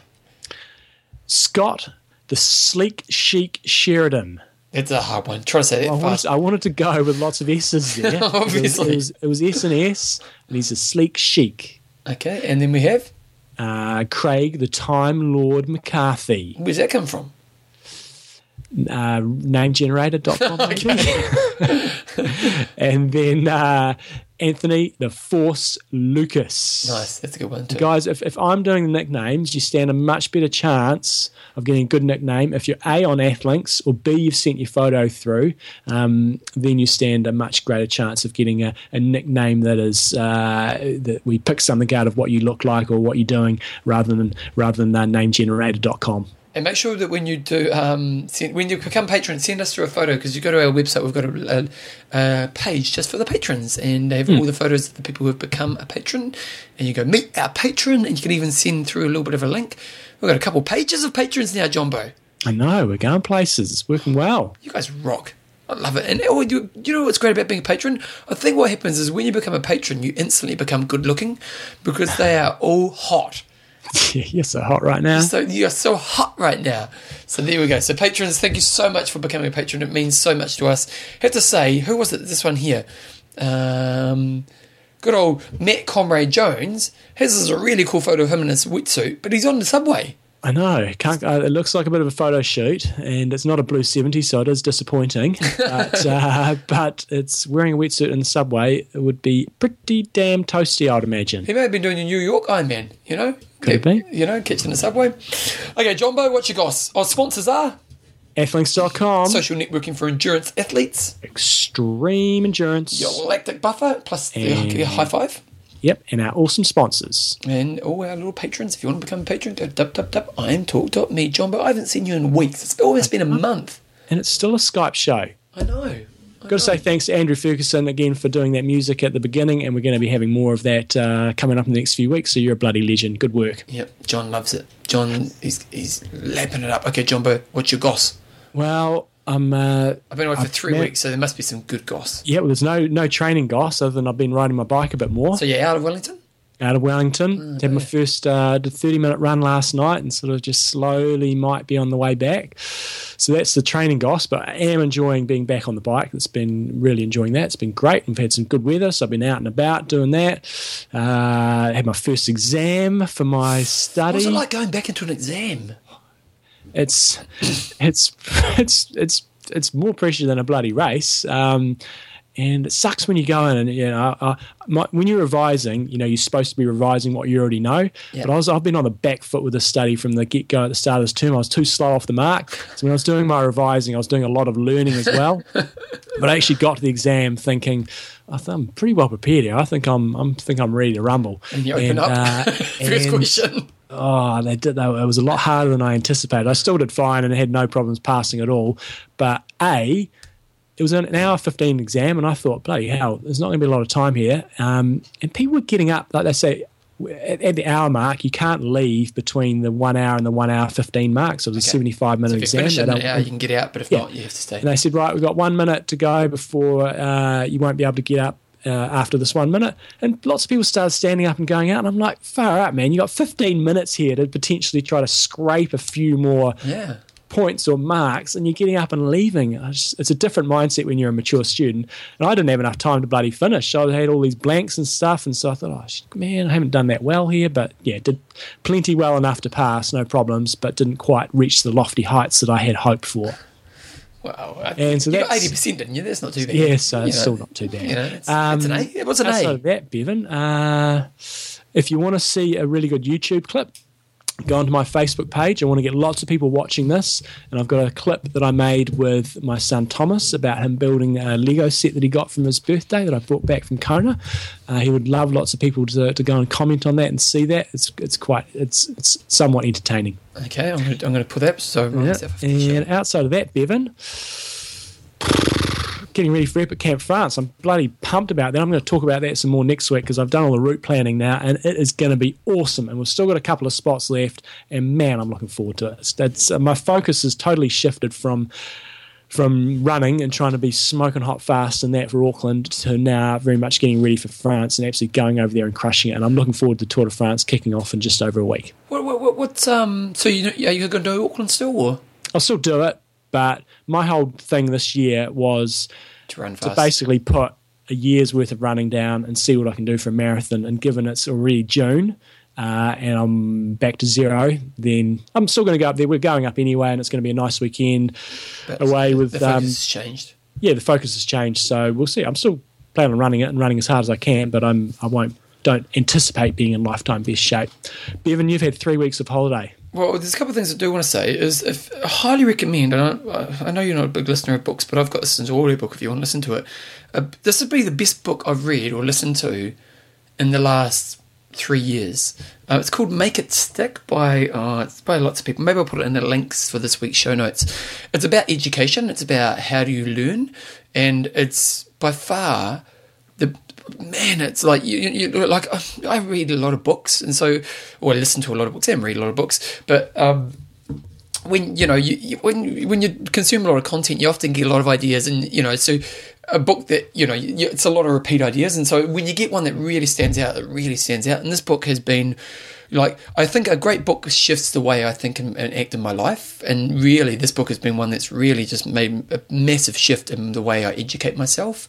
Scott, the Sleek Chic Sheridan. It's a hard one. Try to say that fast. I wanted to go with lots of S's there. Obviously. It was S and S, and he's a Sleek Chic. Okay, and then we have... Craig the Time Lord McCarthy. Where's that come from? Namegenerator.com. Okay. And then Anthony the Force Lucas. Nice, that's a good one too. Guys, if I'm doing the nicknames, you stand a much better chance of getting a good nickname if you're A, on Athlinks, or B, you've sent your photo through. Then you stand a much greater chance of getting a nickname that is that we pick something out of what you look like or what you're doing rather than namegenerator.com. And make sure that when you do, when you become patron, send us through a photo, because you go to our website, we've got a page just for the patrons, and they have all the photos of the people who have become a patron, and you go, meet our patron, and you can even send through a little bit of a link. We've got a couple pages of patrons now, Jumbo. I know, we're going places. It's working well. You guys rock. I love it. And you know what's great about being a patron? I think what happens is when you become a patron, you instantly become good looking, because they are all hot. You're so hot right now. You are so hot right now. So there we go. So patrons, thank you so much for becoming a patron. It means so much to us. I have to say, who was it? This one here. Good old Matt Comrade Jones. His is a really cool photo of him in his wetsuit, but he's on the subway. I know. It looks like a bit of a photo shoot, and it's not a blue 70, so it is disappointing. But it's wearing a wetsuit in the subway. It would be pretty damn toasty, I'd imagine. He may have been doing a New York Ironman, you know? Could be. You know, catching the subway. Okay, Jumbo, what you got? Our sponsors are? Athlinks.com. Social networking for endurance athletes. Extreme Endurance. Your lactic buffer, plus the high five. Yep, and our awesome sponsors. And all our little patrons. If you want to become a patron, go to imtalk.me. Jumbo, I haven't seen you in weeks. It's almost been a month. And it's still a Skype show. I know. I've got to say thanks to Andrew Ferguson again for doing that music at the beginning, and we're going to be having more of that coming up in the next few weeks, so you're a bloody legend. Good work. Yep, John loves it. John, he's lapping it up. Okay, Jumbo, what's your goss? Well... I've been away for 3 weeks, so there must be some good goss. Yeah, well, there's no training goss other than I've been riding my bike a bit more. So yeah, out of Wellington? Out of Wellington. Oh, had my first 30-minute run last night, and sort of just slowly might be on the way back. So that's the training goss, but I am enjoying being back on the bike. It's been really enjoying that. It's been great. We've had some good weather, so I've been out and about doing that. I had my first exam for my study. What's it like going back into an exam? It's more pressure than a bloody race, and it sucks when you go in and when you're revising, you're supposed to be revising what you already know. Yep. But I've been on the back foot with this study from the get go. At the start of this term, I was too slow off the mark. So when I was doing my revising, I was doing a lot of learning as well. But I actually got to the exam thinking, I'm pretty well prepared here. I think I'm ready to rumble. And you open up. First question. Oh, it was a lot harder than I anticipated. I still did fine and had no problems passing at all. But it was an hour 15 exam, and I thought, bloody hell, there's not going to be a lot of time here. And people were getting up, like they say, at the hour mark, you can't leave between the 1 hour and the 1 hour 15 mark. So it was a 75-minute exam. If you finish in an hour, you can get out, but if not, you have to stay. And they said, right, we've got 1 minute to go before you won't be able to get up. After this 1 minute, and lots of people started standing up and going out, and I'm like, far out, man, you got 15 minutes here to potentially try to scrape a few more points or marks, and you're getting up and leaving. It's a different mindset when you're a mature student, and I didn't have enough time to bloody finish, so I had all these blanks and stuff, and so I thought, oh man, I haven't done that well here, but yeah, did plenty well enough to pass, no problems, but didn't quite reach the lofty heights that I had hoped for. Wow, and so you got 80%, didn't you? That's not too bad. Yeah, so it's still not too bad. It's an A. It was an A. Outside of that, Bevan, if you want to see a really good YouTube clip, go onto my Facebook page. I want to get lots of people watching this, and I've got a clip that I made with my son Thomas about him building a Lego set that he got from his birthday that I brought back from Kona. He would love lots of people to go and comment on that and see that. It's somewhat entertaining. Okay, I'm going to put that. So and outside of that, Bevan, getting ready for Epic Camp France. I'm bloody pumped about that. I'm going to talk about that some more next week because I've done all the route planning now, and it is going to be awesome. And we've still got a couple of spots left, and man, I'm looking forward to it. My focus has totally shifted from running and trying to be smoking hot fast and that for Auckland to now very much getting ready for France and actually going over there and crushing it. And I'm looking forward to Tour de France kicking off in just over a week. So are you going to do Auckland still? Or? I'll still do it, but my whole thing this year was to run fast, to basically put a year's worth of running down and see what I can do for a marathon. And given it's already June, and I'm back to zero, then I'm still going to go up there. We're going up anyway, and it's going to be a nice weekend away with. The focus has changed. Yeah, the focus has changed. So we'll see. I'm still planning on running it and running as hard as I can, but I don't anticipate being in lifetime best shape. Bevan, you've had 3 weeks of holiday. Well, there's a couple of things I do want to say. I highly recommend, and I know you're not a big listener of books, but I've got this into audiobook if you want to listen to it. This would be the best book I've read or listened to in the last 3 years. It's called Make It Stick it's by lots of people. Maybe I'll put it in the links for this week's show notes. It's about education. It's about how do you learn. And it's by far... Man, it's like I read a lot of books, I listen to a lot of books and read a lot of books. But when when you consume a lot of content, you often get a lot of ideas, and so a book that it's a lot of repeat ideas, and so when you get one that really stands out, it really stands out. And this book has been I think a great book shifts the way I think and act in my life, and really this book has been one that's really just made a massive shift in the way I educate myself,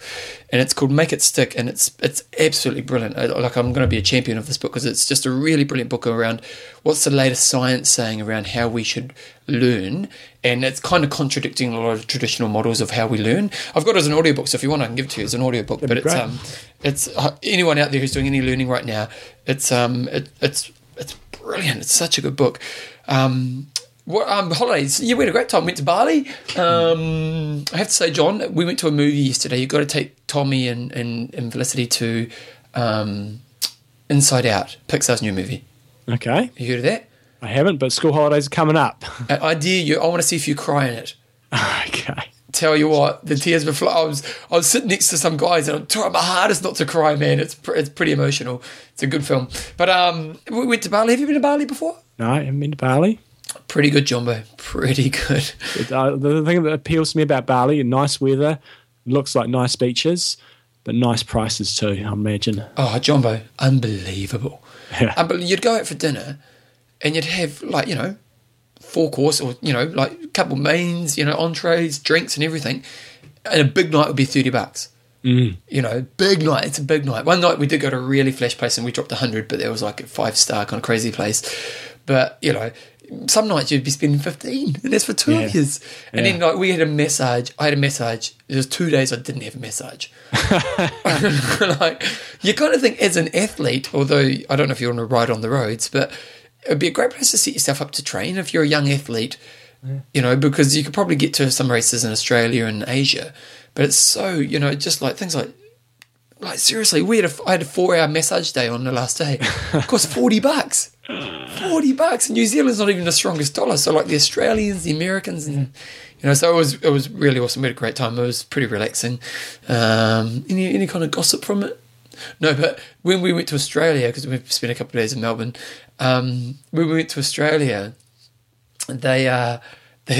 and it's called Make It Stick, and it's absolutely brilliant. I'm going to be a champion of this book because it's just a really brilliant book around what's the latest science saying around how we should learn, and it's kind of contradicting a lot of traditional models of how we learn. I've got it as an audiobook, so if you want I can give it to you as an audiobook. That'd but it's anyone out there who's doing any learning right now, it's brilliant. It's such a good book. Holidays. Yeah, we had a great time. Went to Bali. I have to say, John, we went to a movie yesterday. You've got to take Tommy and Felicity to Inside Out, Pixar's new movie. Okay. You heard of that? I haven't, but school holidays are coming up. I dare you. I want to see if you cry in it. Okay. Tell you what, the tears were flowing. I was sitting next to some guys and I'm trying my hardest not to cry, man. It's pretty emotional. It's a good film. But we went to Bali. Have you been to Bali before? No, I haven't been to Bali. Pretty good, Jumbo. Pretty good. The thing that appeals to me about Bali, nice weather, looks like nice beaches, but nice prices too, I imagine. Oh, Jumbo, unbelievable. Yeah. You'd go out for dinner and you'd have four-course or, a couple mains, entrees, drinks and everything. And a big night would be $30. Mm. Big night. It's a big night. One night we did go to a really flash place and we dropped 100, but there was a 5-star kind of crazy place. But, some nights you'd be spending 15 and that's for 2 years. Yeah. And then we had a massage. I had a massage. There was 2 days I didn't have a massage. You kind of think as an athlete, although I don't know if you want to ride on the roads, but it'd be a great place to set yourself up to train if you're a young athlete, because you could probably get to some races in Australia and Asia, but it's so, just things like seriously, I had a 4-hour massage day on the last day. It cost $40. $40. And New Zealand's not even the strongest dollar. So the Australians, the Americans, and, so it was really awesome. We had a great time. It was pretty relaxing. Any kind of gossip from it? No, but when we went to Australia, because we spent a couple of days in Melbourne, when we went to Australia, they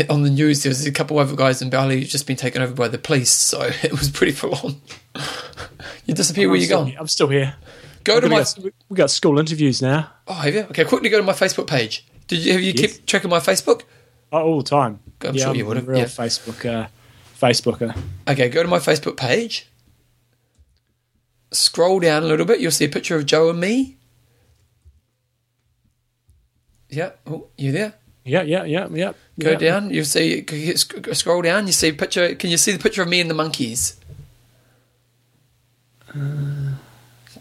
on the news there was a couple of other guys in Bali who'd just been taken over by the police, so it was pretty full on. You disappear where you go. I'm still here. We got school interviews now. Oh, have you? Okay, quickly go to my Facebook page. Have you kept track of my Facebook? Oh, all the time. I'm sure you would have. Yeah, Facebooker. Okay, go to my Facebook page. Scroll down a little bit, you'll see a picture of Joe and me. Yeah. Oh, you there? Yeah. Go down, you'll see, scroll down, you see a picture. Can you see the picture of me and the monkeys?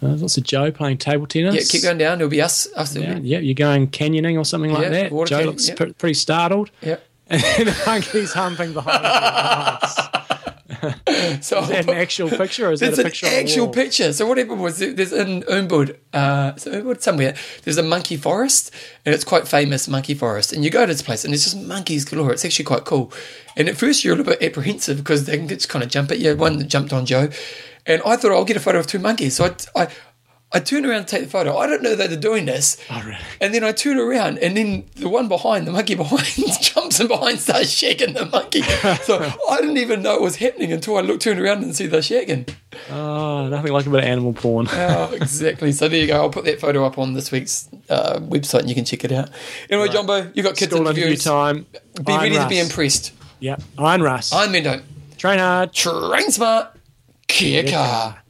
Lots of Joe playing table tennis. Yeah, keep going down, it'll be us. Yeah, you're going canyoning or something like that. Joe looks pretty startled. Yeah. And the monkeys humping behind us. So is that an actual picture or is that a picture? It's an actual picture. So what happened was there's in Umbud, somewhere, there's a monkey forest, and it's quite famous monkey forest. And you go to this place and there's just monkeys galore. It's actually quite cool. And at first you're a little bit apprehensive because they can just kind of jump at you. One that jumped on Joe. And I thought I'll get a photo of two monkeys. So I turn around to take the photo. I don't know that they're doing this. Oh, really? And then I turn around, and then the one behind, the monkey behind, jumps in behind, starts shagging the monkey. So I didn't even know it was happening until I turned around and see they're shagging. Oh, nothing like a bit of animal porn. Oh, exactly. So there you go. I'll put that photo up on this week's website, and you can check it out. Anyway, right. Jumbo, you got kids interviews. Time. Be Iron ready Russ. To be impressed. Yep. Iron Russ. Iron Men don't. Train hard. Train smart. Kia car.